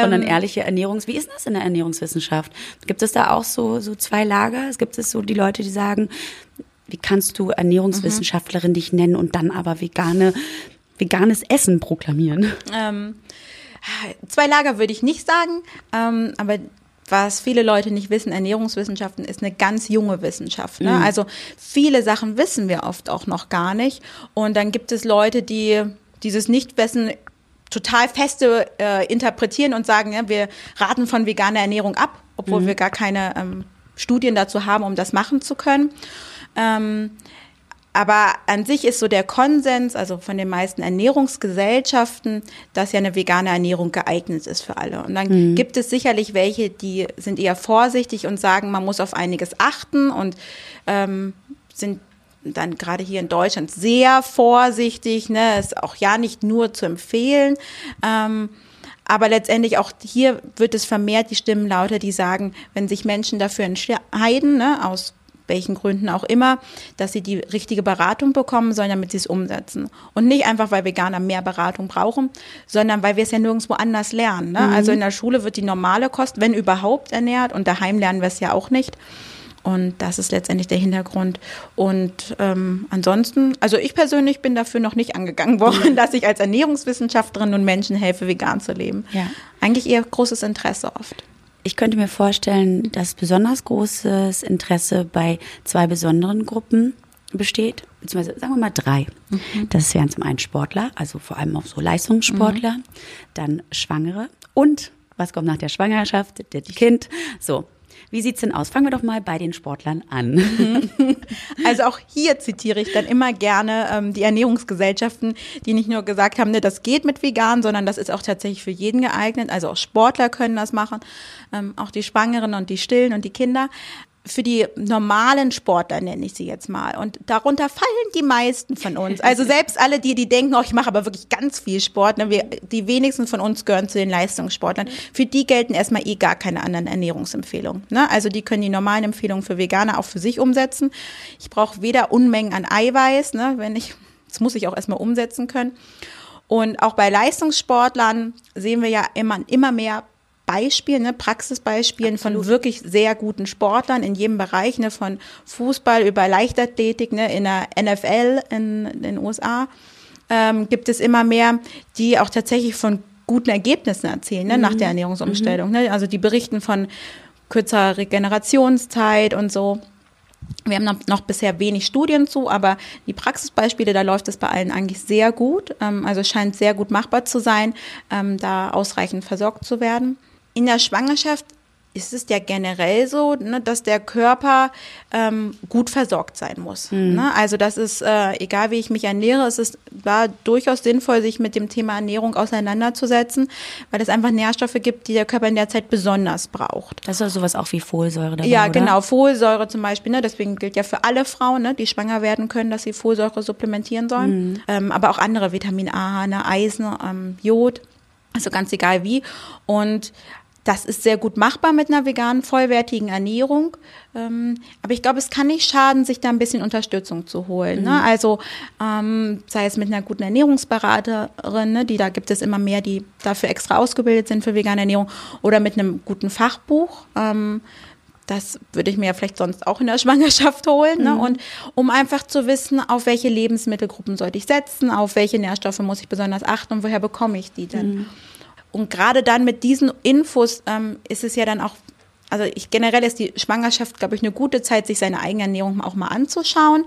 sondern ehrliche Ernährungs... Wie ist das in der Ernährungswissenschaft? Gibt es da auch so, so zwei Lager? Es gibt es so die Leute, die sagen, wie kannst du Ernährungswissenschaftlerin dich nennen und dann aber vegane, veganes Essen proklamieren? Ähm. Zwei Lager würde ich nicht sagen, ähm, aber was viele Leute nicht wissen, Ernährungswissenschaften ist eine ganz junge Wissenschaft. Ne? Mhm. Also viele Sachen wissen wir oft auch noch gar nicht. Und dann gibt es Leute, die dieses Nichtwissen total feste äh, interpretieren und sagen, ja, wir raten von veganer Ernährung ab, obwohl mhm. wir gar keine ähm, Studien dazu haben, um das machen zu können. Ähm, Aber an sich ist so der Konsens, also von den meisten Ernährungsgesellschaften, dass ja eine vegane Ernährung geeignet ist für alle. Und dann mhm. gibt es sicherlich welche, die sind eher vorsichtig und sagen, man muss auf einiges achten und ähm, sind dann gerade hier in Deutschland sehr vorsichtig, ne, ist auch ja nicht nur zu empfehlen. Ähm, aber letztendlich auch hier wird es vermehrt die Stimmen lauter, die sagen, wenn sich Menschen dafür entscheiden, ne, aus welchen Gründen auch immer, dass sie die richtige Beratung bekommen sollen, damit sie es umsetzen. Und nicht einfach, weil Veganer mehr Beratung brauchen, sondern weil wir es ja nirgendwo anders lernen. Ne? Mhm. Also in der Schule wird die normale Kost, wenn überhaupt, ernährt und daheim lernen wir es ja auch nicht. Und das ist letztendlich der Hintergrund. Und ähm, ansonsten, also ich persönlich bin dafür noch nicht angegangen worden, dass ich als Ernährungswissenschaftlerin nun Menschen helfe, vegan zu leben. Ja. Eigentlich eher großes Interesse oft. Ich könnte mir vorstellen, dass besonders großes Interesse bei zwei besonderen Gruppen besteht, beziehungsweise sagen wir mal drei. Mhm. Das wären zum einen Sportler, also vor allem auch so Leistungssportler, mhm. dann Schwangere und was kommt nach der Schwangerschaft? Das Kind. So. Wie sieht's denn aus? Fangen wir doch mal bei den Sportlern an. Also auch hier zitiere ich dann immer gerne ähm, die Ernährungsgesellschaften, die nicht nur gesagt haben, ne, das geht mit vegan, sondern das ist auch tatsächlich für jeden geeignet. Also auch Sportler können das machen, ähm, auch die Schwangeren und die Stillen und die Kinder. Für die normalen Sportler nenne ich sie jetzt mal. Und darunter fallen die meisten von uns. Also selbst alle die, die denken, oh, ich mache aber wirklich ganz viel Sport. Ne? Wir, die wenigsten von uns gehören zu den Leistungssportlern. Für die gelten erstmal eh gar keine anderen Ernährungsempfehlungen. Ne? Also die können die normalen Empfehlungen für Veganer auch für sich umsetzen. Ich brauche weder Unmengen an Eiweiß, ne? Wenn ich, das muss ich auch erstmal umsetzen können. Und auch bei Leistungssportlern sehen wir ja immer, immer mehr Beispielen, ne, Praxisbeispielen Absolut. Von wirklich sehr guten Sportlern in jedem Bereich, ne, von Fußball über Leichtathletik, ne, in der N F L in, in den U S A ähm, gibt es immer mehr, die auch tatsächlich von guten Ergebnissen erzählen, ne, mhm. nach der Ernährungsumstellung. Mhm. Ne, also die berichten von kürzerer Regenerationszeit und so. Wir haben noch, noch bisher wenig Studien zu, aber die Praxisbeispiele, da läuft es bei allen eigentlich sehr gut. Ähm, also es scheint sehr gut machbar zu sein, ähm, da ausreichend versorgt zu werden. In der Schwangerschaft ist es ja generell so, ne, dass der Körper ähm, gut versorgt sein muss. Mhm. Ne? Also das ist, äh, egal wie ich mich ernähre, es ist da durchaus sinnvoll, sich mit dem Thema Ernährung auseinanderzusetzen, weil es einfach Nährstoffe gibt, die der Körper in der Zeit besonders braucht. Das ist also sowas auch wie Folsäure dabei, ja, oder? Genau, Folsäure zum Beispiel. Ne? Deswegen gilt ja für alle Frauen, ne, die schwanger werden können, dass sie Folsäure supplementieren sollen. Mhm. Ähm, aber auch andere, Vitamin A, ne, Eisen, ähm, Jod, also ganz egal wie. Und das ist sehr gut machbar mit einer veganen, vollwertigen Ernährung. Aber ich glaube, es kann nicht schaden, sich da ein bisschen Unterstützung zu holen. Mhm. Ne? Also ähm, sei es mit einer guten Ernährungsberaterin, ne? Die, da gibt es immer mehr, die dafür extra ausgebildet sind für vegane Ernährung, oder mit einem guten Fachbuch. Ähm, das würde ich mir ja vielleicht sonst auch in der Schwangerschaft holen. Mhm. Ne? Und um einfach zu wissen, auf welche Lebensmittelgruppen sollte ich setzen, auf welche Nährstoffe muss ich besonders achten und woher bekomme ich die denn? Mhm. Und gerade dann mit diesen Infos ähm, ist es ja dann auch, also ich, generell ist die Schwangerschaft, glaube ich, eine gute Zeit, sich seine eigene Ernährung auch mal anzuschauen,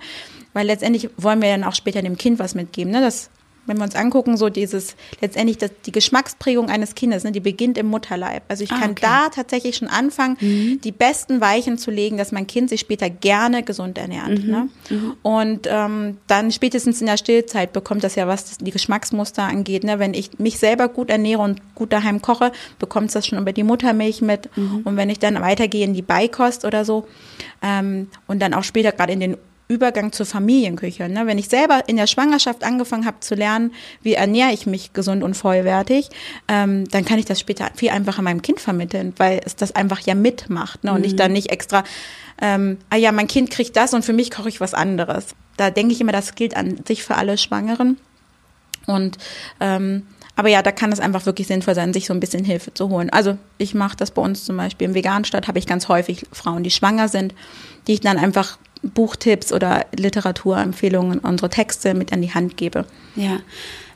weil letztendlich wollen wir dann auch später dem Kind was mitgeben, ne? Das, wenn wir uns angucken, so dieses, letztendlich das, die Geschmacksprägung eines Kindes, ne, die beginnt im Mutterleib. Also ich kann ah, okay. da tatsächlich schon anfangen, mhm. die besten Weichen zu legen, dass mein Kind sich später gerne gesund ernährt. Mhm. Ne? Mhm. Und ähm, dann spätestens in der Stillzeit bekommt das ja, was die Geschmacksmuster angeht. Ne? Wenn ich mich selber gut ernähre und gut daheim koche, bekommt es das schon über die Muttermilch mit. Mhm. Und wenn ich dann weitergehe in die Beikost oder so ähm, und dann auch später gerade in den Übergang zur Familienküche. Ne? Wenn ich selber in der Schwangerschaft angefangen habe zu lernen, wie ernähre ich mich gesund und vollwertig, ähm, dann kann ich das später viel einfacher meinem Kind vermitteln, weil es das einfach ja mitmacht, ne? Und mhm. ich dann nicht extra, ähm, ah ja, mein Kind kriegt das und für mich koche ich was anderes. Da denke ich immer, das gilt an sich für alle Schwangeren. Und ähm, aber ja, da kann es einfach wirklich sinnvoll sein, sich so ein bisschen Hilfe zu holen. Also ich mache das bei uns zum Beispiel im Veganstadt, habe ich ganz häufig Frauen, die schwanger sind, die ich dann einfach Buchtipps oder Literaturempfehlungen, unsere Texte mit an die Hand gebe. Ja,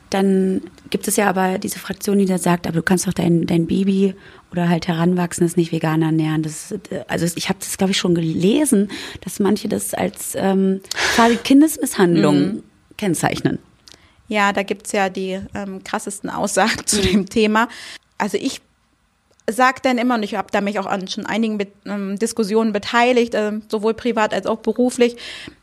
dann gibt es ja aber diese Fraktion, die da sagt, aber du kannst doch dein, dein Baby oder halt Heranwachsendes nicht vegan ernähren. Das, also ich habe das, glaube ich, schon gelesen, dass manche das als ähm, quasi Kindesmisshandlung mhm. kennzeichnen. Ja, da gibt es ja die ähm, krassesten Aussagen zu dem Thema. Also ich sagt dann immer, und ich habe da mich auch an schon einigen Be- ähm, Diskussionen beteiligt, äh, sowohl privat als auch beruflich,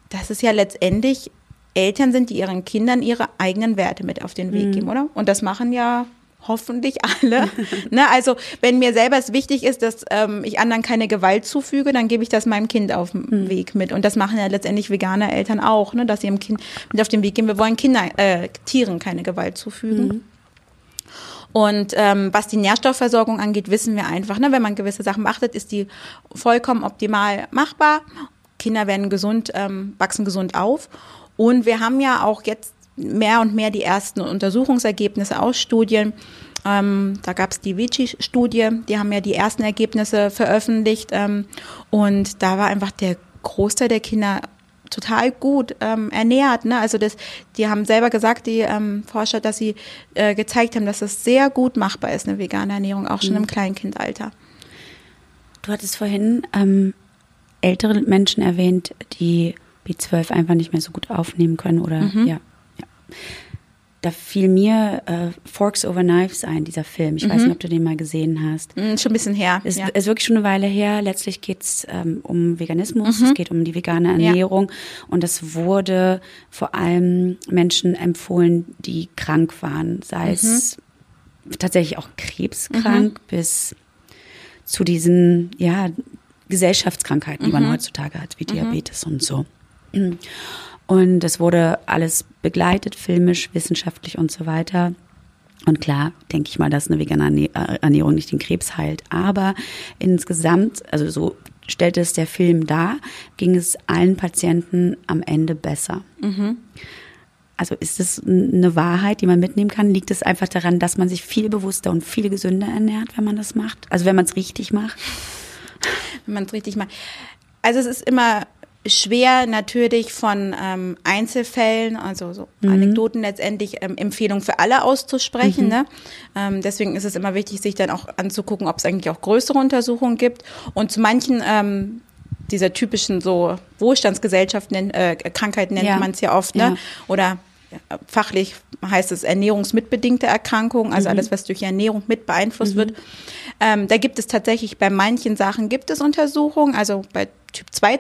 dass es ja letztendlich Eltern sind, die ihren Kindern ihre eigenen Werte mit auf den Weg mhm. geben, oder? Und das machen ja hoffentlich alle. Ne? Also wenn mir selber es wichtig ist, dass ähm, ich anderen keine Gewalt zufüge, dann gebe ich das meinem Kind auf den mhm. Weg mit. Und das machen ja letztendlich vegane Eltern auch, ne? Dass sie ihrem Kind mit auf den Weg gehen. Wir wollen Kinder, äh, Tieren keine Gewalt zufügen. Mhm. Und ähm, was die Nährstoffversorgung angeht, wissen wir einfach, ne? Wenn man gewisse Sachen beachtet, ist die vollkommen optimal machbar. Kinder werden gesund, ähm, wachsen gesund auf. Und wir haben ja auch jetzt mehr und mehr die ersten Untersuchungsergebnisse aus Studien. Ähm, da gab es die Vici-Studie, die haben ja die ersten Ergebnisse veröffentlicht. Ähm, und da war einfach der Großteil der Kinder total gut ähm, ernährt. Ne? Also das, die haben selber gesagt, die ähm, Forscher, dass sie äh, gezeigt haben, dass es sehr gut machbar ist, eine vegane Ernährung, auch schon mhm. im Kleinkindalter. Du hattest vorhin ähm, ältere Menschen erwähnt, die B zwölf einfach nicht mehr so gut aufnehmen können oder mhm. ja. Da fiel mir äh, Forks over Knives ein, dieser Film. Ich mhm. weiß nicht, ob du den mal gesehen hast. Schon ein bisschen her. Ist, ja. ist wirklich schon eine Weile her. Letztlich geht es ähm, um Veganismus, mhm. es geht um die vegane Ernährung. Ja. Und das wurde vor allem Menschen empfohlen, die krank waren. Sei mhm. es tatsächlich auch krebskrank mhm. bis zu diesen ja, Gesellschaftskrankheiten, die mhm. man heutzutage hat, wie mhm. Diabetes und so. Mhm. Und es wurde alles begleitet, filmisch, wissenschaftlich und so weiter. Und klar, denke ich mal, dass eine vegane Ernährung nicht den Krebs heilt. Aber insgesamt, also so stellte es der Film dar, ging es allen Patienten am Ende besser. Mhm. Also ist es eine Wahrheit, die man mitnehmen kann? Liegt es einfach daran, dass man sich viel bewusster und viel gesünder ernährt, wenn man das macht? Also wenn man es richtig macht? Wenn man es richtig macht. Also es ist immer schwer natürlich von ähm, Einzelfällen, also so mhm. Anekdoten letztendlich, ähm, Empfehlungen für alle auszusprechen. Mhm. Ne? Ähm, deswegen ist es immer wichtig, sich dann auch anzugucken, ob es eigentlich auch größere Untersuchungen gibt. Und zu manchen ähm, dieser typischen so Wohlstandsgesellschaften, äh, Krankheiten nennt ja. man es ja oft, ne? Ja. Oder fachlich heißt es ernährungsmitbedingte Erkrankungen, also mhm. alles, was durch die Ernährung mit beeinflusst mhm. wird. Ähm, da gibt es tatsächlich, bei manchen Sachen gibt es Untersuchungen, also bei Typ zwei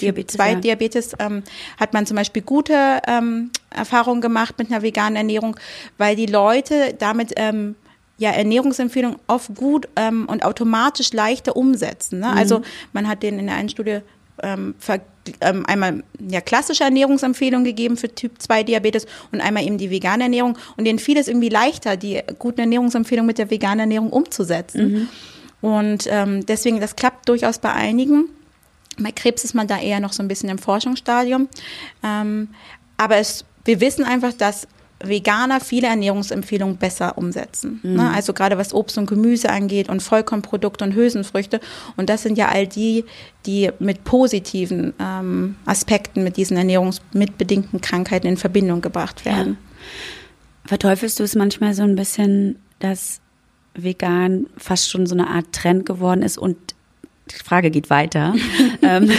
Diabetes, ja. Diabetes ähm, hat man zum Beispiel gute ähm, Erfahrungen gemacht mit einer veganen Ernährung, weil die Leute damit ähm, ja Ernährungsempfehlungen oft gut ähm, und automatisch leichter umsetzen. Ne? Mhm. Also man hat denen in der einen Studie ähm, ver- ähm, einmal ja klassische Ernährungsempfehlungen gegeben für Typ zwei Diabetes und einmal eben die vegane Ernährung. Und denen fiel es irgendwie leichter, die guten Ernährungsempfehlungen mit der veganen Ernährung umzusetzen. Mhm. Und ähm, deswegen, das klappt durchaus bei einigen. Bei Krebs ist man da eher noch so ein bisschen im Forschungsstadium. Ähm, aber es, wir wissen einfach, dass Veganer viele Ernährungsempfehlungen besser umsetzen. Mhm. Ne? Also gerade was Obst und Gemüse angeht und Vollkornprodukte und Hülsenfrüchte. Und das sind ja all die, die mit positiven ähm, Aspekten mit diesen ernährungsmitbedingten Krankheiten in Verbindung gebracht werden. Ja. Verteufelst du es manchmal so ein bisschen, dass vegan fast schon so eine Art Trend geworden ist und die Frage geht weiter ähm,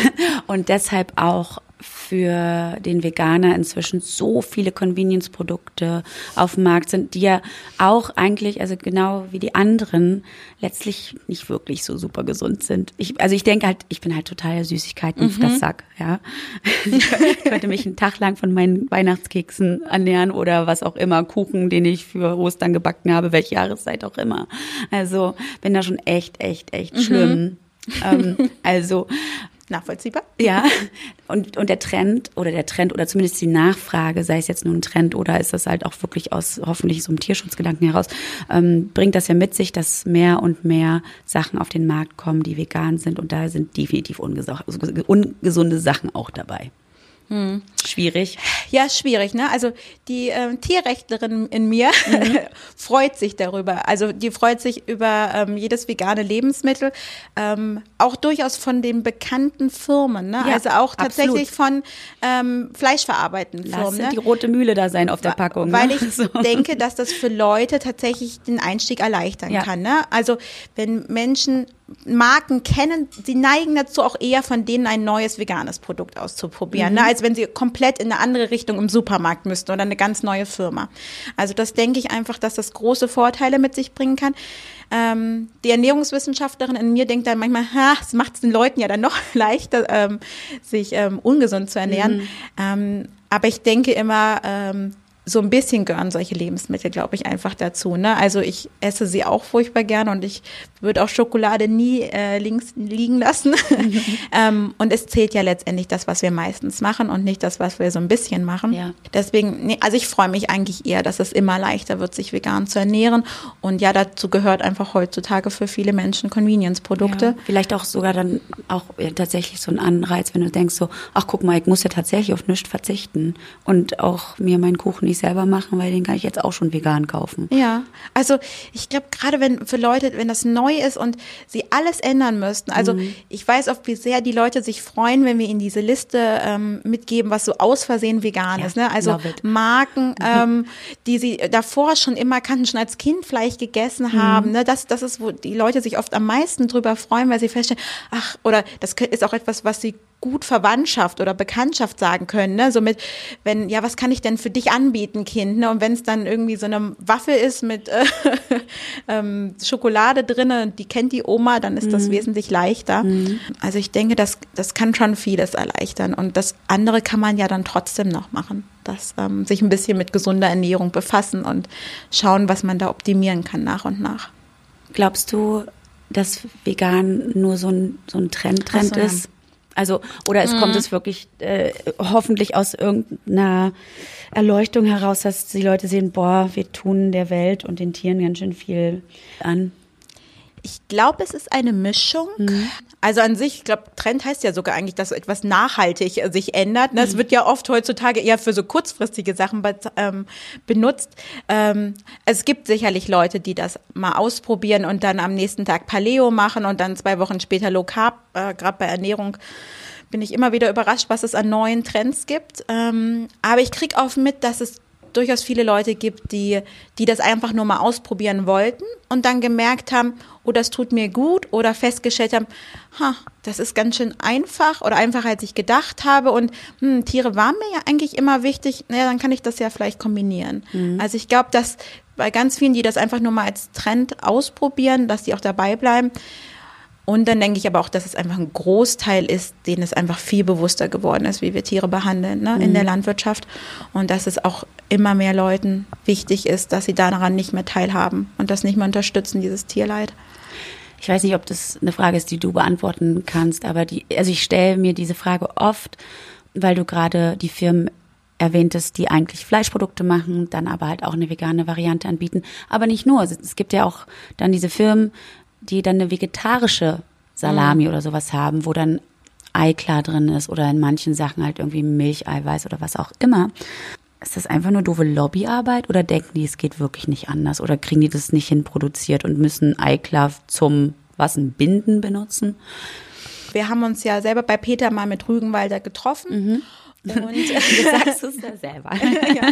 und deshalb auch für den Veganer inzwischen so viele Convenience-Produkte auf dem Markt sind, die ja auch eigentlich, also genau wie die anderen, letztlich nicht wirklich so super gesund sind. Ich, also ich denke halt, ich bin halt totaler Süßigkeiten-Fresssack. Mhm. Ja. Ich könnte mich einen Tag lang von meinen Weihnachtskeksen ernähren oder was auch immer, Kuchen, den ich für Ostern gebacken habe, welche Jahreszeit auch immer. Also bin da schon echt, echt, echt mhm. schlimm. ähm, also nachvollziehbar. Ja, und, und der Trend oder der Trend oder zumindest die Nachfrage, sei es jetzt nur ein Trend oder ist das halt auch wirklich aus hoffentlich so einem Tierschutzgedanken heraus, ähm, bringt das ja mit sich, dass mehr und mehr Sachen auf den Markt kommen, die vegan sind und da sind definitiv unges- ungesunde Sachen auch dabei. Hm. Schwierig. Ja, schwierig, ne? Also die ähm, Tierrechtlerin in mir mhm. freut sich darüber. Also die freut sich über ähm, jedes vegane Lebensmittel, ähm, auch durchaus von den bekannten Firmen, ne? Ja, also auch tatsächlich absolut. Von ähm, fleischverarbeitenden Firmen. Lass die rote Mühle da sein auf der Packung. Weil ne? ich so. denke, dass das für Leute tatsächlich den Einstieg erleichtern ja. kann, ne? Also wenn Menschen Marken kennen, sie neigen dazu auch eher, von denen ein neues veganes Produkt auszuprobieren, mhm. ne, als wenn sie komplett in eine andere Richtung im Supermarkt müssten oder eine ganz neue Firma. Also das denke ich einfach, dass das große Vorteile mit sich bringen kann. Ähm, die Ernährungswissenschaftlerin in mir denkt dann manchmal, ha, das macht es den Leuten ja dann noch leichter, ähm, sich ähm, ungesund zu ernähren. Mhm. Ähm, aber ich denke immer, ähm, so ein bisschen gehören solche Lebensmittel, glaube ich, einfach dazu. Ne? Also ich esse sie auch furchtbar gerne und ich würde auch Schokolade nie äh, links liegen lassen. Mhm. ähm, und es zählt ja letztendlich das, was wir meistens machen und nicht das, was wir so ein bisschen machen. Ja. Deswegen, nee, also ich freue mich eigentlich eher, dass es immer leichter wird, sich vegan zu ernähren. Und ja, dazu gehört einfach heutzutage für viele Menschen Convenience-Produkte. Ja, vielleicht auch sogar dann auch ja, tatsächlich so ein Anreiz, wenn du denkst so, ach guck mal, ich muss ja tatsächlich auf nichts verzichten und auch mir meinen Kuchen nicht selber machen, weil den kann ich jetzt auch schon vegan kaufen. Ja, also ich glaube gerade wenn für Leute, wenn das neu ist und sie alles ändern müssten, also mhm. ich weiß oft, wie sehr die Leute sich freuen, wenn wir ihnen diese Liste ähm, mitgeben, was so aus Versehen vegan ja, ist, ne? Also Marken, ähm, die sie davor schon immer kannten, schon als Kind Fleisch gegessen mhm. haben, ne? Das, das ist, wo die Leute sich oft am meisten drüber freuen, weil sie feststellen, ach, oder das ist auch etwas, was sie gut Verwandtschaft oder Bekanntschaft sagen können, ne? Somit, wenn, ja, was kann ich denn für dich anbieten, Kind, ne? Und wenn es dann irgendwie so eine Waffel ist mit äh, ähm, Schokolade drin und die kennt die Oma, dann ist mhm. das wesentlich leichter. Mhm. Also ich denke, das, das kann schon vieles erleichtern und das andere kann man ja dann trotzdem noch machen, das ähm, sich ein bisschen mit gesunder Ernährung befassen und schauen, was man da optimieren kann nach und nach. Glaubst du, dass vegan nur so ein, so ein Trend, Trend Ach so, ist? Ja. Also, oder es mhm. kommt es wirklich äh, hoffentlich aus irgendeiner Erleuchtung heraus, dass die Leute sehen, boah, wir tun der Welt und den Tieren ganz schön viel an. Ich glaube, es ist eine Mischung. Mhm. Also an sich, ich glaube, Trend heißt ja sogar eigentlich, dass etwas nachhaltig sich ändert. Das mhm. wird ja oft heutzutage eher für so kurzfristige Sachen be- ähm, benutzt. Ähm, es gibt sicherlich Leute, die das mal ausprobieren und dann am nächsten Tag Paleo machen und dann zwei Wochen später Low Carb, äh, gerade bei Ernährung. Bin ich immer wieder überrascht, was es an neuen Trends gibt. Ähm, aber ich kriege oft mit, dass es durchaus viele Leute gibt, die, die das einfach nur mal ausprobieren wollten und dann gemerkt haben, oh, das tut mir gut, oder festgestellt haben, ha, das ist ganz schön einfach oder einfacher, als ich gedacht habe, und hm, Tiere waren mir ja eigentlich immer wichtig, naja, dann kann ich das ja vielleicht kombinieren. Mhm. Also ich glaube, dass bei ganz vielen, die das einfach nur mal als Trend ausprobieren, dass die auch dabei bleiben. Und dann denke ich aber auch, dass es einfach ein Großteil ist, denen es einfach viel bewusster geworden ist, wie wir Tiere behandeln, ne, in mhm. der Landwirtschaft. Und dass es auch immer mehr Leuten wichtig ist, dass sie daran nicht mehr teilhaben und das nicht mehr unterstützen, dieses Tierleid. Ich weiß nicht, ob das eine Frage ist, die du beantworten kannst, aber die, also ich stelle mir diese Frage oft, weil du gerade die Firmen erwähntest, die eigentlich Fleischprodukte machen, dann aber halt auch eine vegane Variante anbieten. Aber nicht nur, es gibt ja auch dann diese Firmen, die dann eine vegetarische Salami mhm. oder sowas haben, wo dann Eiklar drin ist oder in manchen Sachen halt irgendwie Milcheiweiß oder was auch immer. Ist das einfach nur doofe Lobbyarbeit oder denken die, es geht wirklich nicht anders? Oder kriegen die das nicht hin produziert und müssen Eiklar zum was, ein Binden benutzen? Wir haben uns ja selber bei PETA mal mit Rügenwalder getroffen. Mhm. Und du sagst es ja selber. Ja.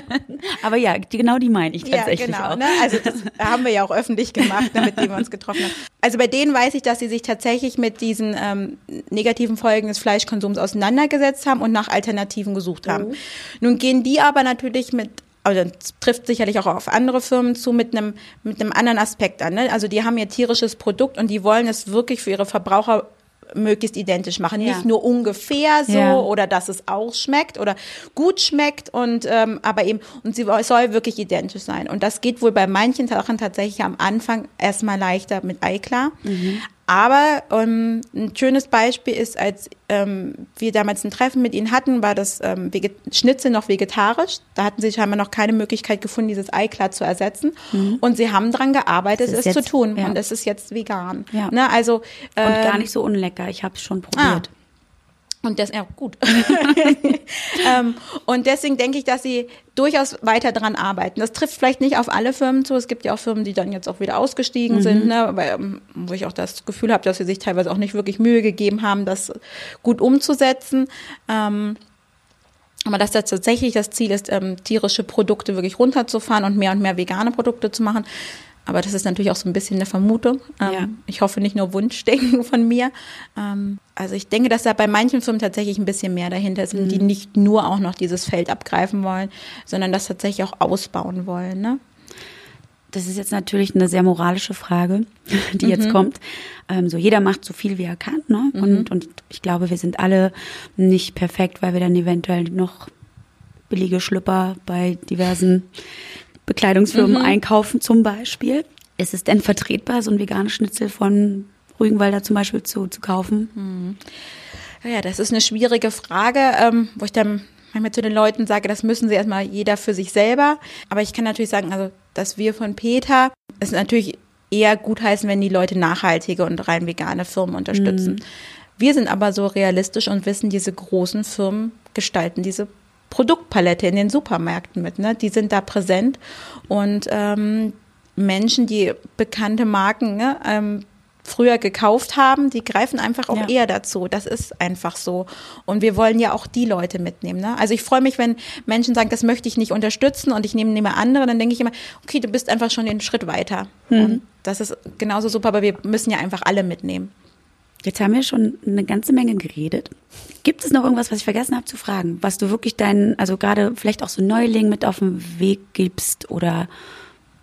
Aber ja, die, genau die meine ich tatsächlich ja, genau, auch. Ne? Also das haben wir ja auch öffentlich gemacht, damit wir uns getroffen haben. Also bei denen weiß ich, dass sie sich tatsächlich mit diesen ähm, negativen Folgen des Fleischkonsums auseinandergesetzt haben und nach Alternativen gesucht haben. Mhm. Nun gehen die aber natürlich mit, also das trifft sicherlich auch auf andere Firmen zu, mit einem mit einem anderen Aspekt an. Ne? Also die haben ihr tierisches Produkt und die wollen es wirklich für ihre Verbraucher möglichst identisch machen, ja. Nicht nur ungefähr so, ja. Oder dass es auch schmeckt oder gut schmeckt und ähm, aber eben, und sie soll wirklich identisch sein, und das geht wohl bei manchen Sachen tatsächlich am Anfang erstmal leichter mit Eiklar. Mhm. Aber ähm, ein schönes Beispiel ist, als ähm, wir damals ein Treffen mit ihnen hatten, war das ähm, Veget- Schnitzel noch vegetarisch. Da hatten sie scheinbar noch keine Möglichkeit gefunden, dieses Eiklar zu ersetzen. Mhm. Und sie haben daran gearbeitet, es jetzt, zu tun. Ja. Und es ist jetzt vegan. Ja. Ne, also, ähm, und gar nicht so unlecker. Ich habe es schon probiert. Ah. Und das, ja, gut. ähm, und deswegen denke ich, dass sie durchaus weiter dran arbeiten. Das trifft vielleicht nicht auf alle Firmen zu. Es gibt ja auch Firmen, die dann jetzt auch wieder ausgestiegen mhm. sind, ne? Weil, wo ich auch das Gefühl habe, dass sie sich teilweise auch nicht wirklich Mühe gegeben haben, das gut umzusetzen. Ähm, aber dass das tatsächlich das Ziel ist, ähm, tierische Produkte wirklich runterzufahren und mehr und mehr vegane Produkte zu machen. Aber das ist natürlich auch so ein bisschen eine Vermutung. Ähm, ja. Ich hoffe nicht nur Wunschdenken von mir. Ähm, also ich denke, dass da bei manchen Firmen tatsächlich ein bisschen mehr dahinter ist, mhm. die nicht nur auch noch dieses Feld abgreifen wollen, sondern das tatsächlich auch ausbauen wollen, ne? Das ist jetzt natürlich eine sehr moralische Frage, die jetzt mhm. kommt. Ähm, so jeder macht so viel, wie er kann, ne? Und, mhm. und ich glaube, wir sind alle nicht perfekt, weil wir dann eventuell noch billige Schlüpper bei diversen Bekleidungsfirmen mhm. einkaufen zum Beispiel. Ist es denn vertretbar, so ein veganes Schnitzel von Rügenwalder zum Beispiel zu, zu kaufen? Mhm. Ja, das ist eine schwierige Frage, ähm, wo ich dann manchmal zu den Leuten sage, das müssen sie erstmal jeder für sich selber. Aber ich kann natürlich sagen, also dass wir von PETA es natürlich eher gutheißen, wenn die Leute nachhaltige und rein vegane Firmen unterstützen. Mhm. Wir sind aber so realistisch und wissen, diese großen Firmen gestalten diese Produktpalette in den Supermärkten mit, ne? Die sind da präsent und ähm, Menschen, die bekannte Marken, ne, ähm, früher gekauft haben, die greifen einfach auch ja. eher dazu. Das ist einfach so. Und wir wollen ja auch die Leute mitnehmen, ne? Also ich freue mich, wenn Menschen sagen, das möchte ich nicht unterstützen und ich nehme, nehme andere, dann denke ich immer, okay, du bist einfach schon den Schritt weiter. Mhm. Und das ist genauso super, aber wir müssen ja einfach alle mitnehmen. Jetzt haben wir schon eine ganze Menge geredet. Gibt es noch irgendwas, was ich vergessen habe zu fragen, was du wirklich deinen, also gerade vielleicht auch so Neulingen mit auf den Weg gibst oder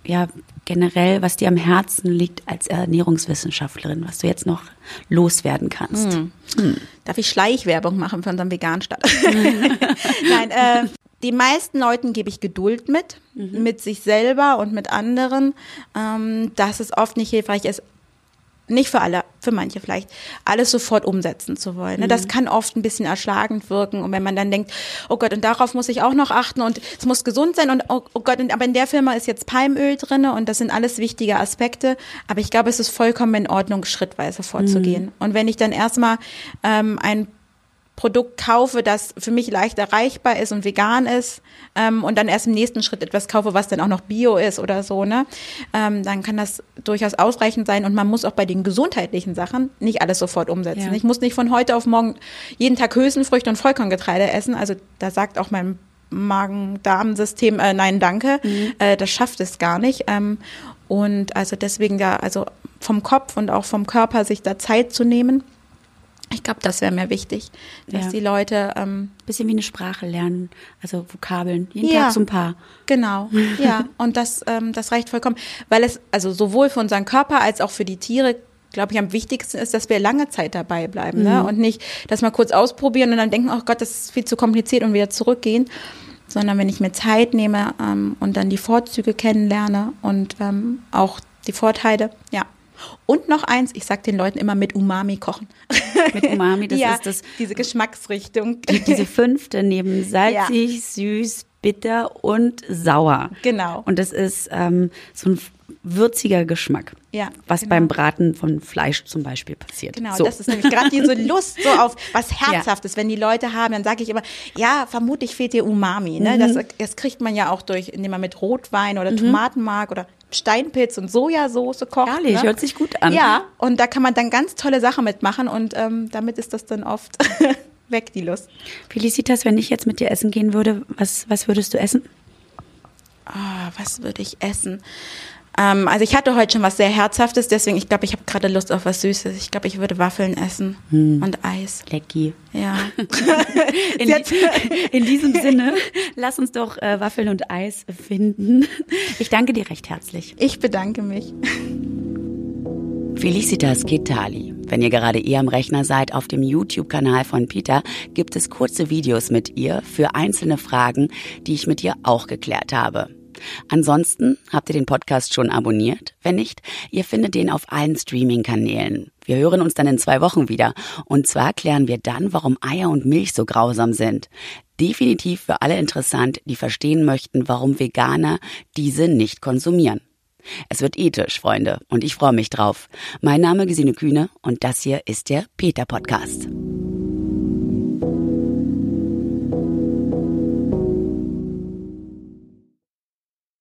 ja, generell, was dir am Herzen liegt als Ernährungswissenschaftlerin, was du jetzt noch loswerden kannst. Hm. Hm. Darf ich Schleichwerbung machen für unseren Veganstadt? Nein, äh, den meisten Leuten gebe ich Geduld mit, mhm. mit sich selber und mit anderen, ähm, dass es oft nicht hilfreich ist, nicht für alle, für manche vielleicht, alles sofort umsetzen zu wollen. Mhm. Das kann oft ein bisschen erschlagend wirken. Und wenn man dann denkt, oh Gott, und darauf muss ich auch noch achten und es muss gesund sein und oh Gott, aber in der Firma ist jetzt Palmöl drin und das sind alles wichtige Aspekte. Aber ich glaube, es ist vollkommen in Ordnung, schrittweise vorzugehen. Mhm. Und wenn ich dann erstmal ähm, ein Produkt kaufe, das für mich leicht erreichbar ist und vegan ist, ähm, und dann erst im nächsten Schritt etwas kaufe, was dann auch noch bio ist oder so, ne, ähm, dann kann das durchaus ausreichend sein. Und man muss auch bei den gesundheitlichen Sachen nicht alles sofort umsetzen. Ja. Ich muss nicht von heute auf morgen jeden Tag Hülsenfrüchte und Vollkorngetreide essen. Also da sagt auch mein Magen-Darm-System äh, nein, danke. Mhm. Äh, das schafft es gar nicht. Ähm, und also deswegen da, also vom Kopf und auch vom Körper sich da Zeit zu nehmen. Ich glaube, das wäre mir wichtig, dass ja. die Leute ähm, bisschen wie eine Sprache lernen, also Vokabeln, jeden ja, Tag so ein paar. Genau, ja. Und das, ähm, das reicht vollkommen, weil es also sowohl für unseren Körper als auch für die Tiere, glaube ich, am wichtigsten ist, dass wir lange Zeit dabei bleiben, mhm. ne? Und nicht das mal kurz ausprobieren und dann denken, oh Gott, das ist viel zu kompliziert und wieder zurückgehen, sondern wenn ich mir Zeit nehme ähm, und dann die Vorzüge kennenlerne und ähm, auch die Vorteile, ja. Und noch eins, ich sage den Leuten immer, mit Umami kochen. Mit Umami, das ja, ist das. Diese Geschmacksrichtung. Die, diese fünfte neben salzig, ja. süß, bitter und sauer. Genau. Und das ist ähm, so ein würziger Geschmack, ja, was genau. beim Braten von Fleisch zum Beispiel passiert. Genau, so. Das ist nämlich gerade diese Lust so auf was Herzhaftes, ja. wenn die Leute haben, dann sage ich immer, ja, vermutlich fehlt dir Umami. Ne? Mhm. Das, das kriegt man ja auch durch, indem man mit Rotwein oder mhm. Tomatenmark oder Steinpilz und Sojasauce kocht. Herrlich, ne? Hört sich gut an. Ja, und da kann man dann ganz tolle Sachen mitmachen und ähm, damit ist das dann oft weg, die Lust. Felicitas, wenn ich jetzt mit dir essen gehen würde, was, was würdest du essen? Ah, was würde ich essen? Ähm, also ich hatte heute schon was sehr Herzhaftes, deswegen, ich glaube, ich habe gerade Lust auf was Süßes. Ich glaube, ich würde Waffeln essen hm. und Eis. Lecki. Ja. in, die, in diesem Sinne, lass uns doch äh, Waffeln und Eis finden. Ich danke dir recht herzlich. Ich bedanke mich. Felicitas Kitali. Wenn ihr gerade eher am Rechner seid, auf dem YouTube-Kanal von PETA gibt es kurze Videos mit ihr für einzelne Fragen, die ich mit ihr auch geklärt habe. Ansonsten habt ihr den Podcast schon abonniert? Wenn nicht, ihr findet den auf allen Streaming-Kanälen. Wir hören uns dann in zwei Wochen wieder. Und zwar klären wir dann, warum Eier und Milch so grausam sind. Definitiv für alle interessant, die verstehen möchten, warum Veganer diese nicht konsumieren. Es wird ethisch, Freunde, und ich freue mich drauf. Mein Name ist Gesine Kühne und das hier ist der PETA-Podcast.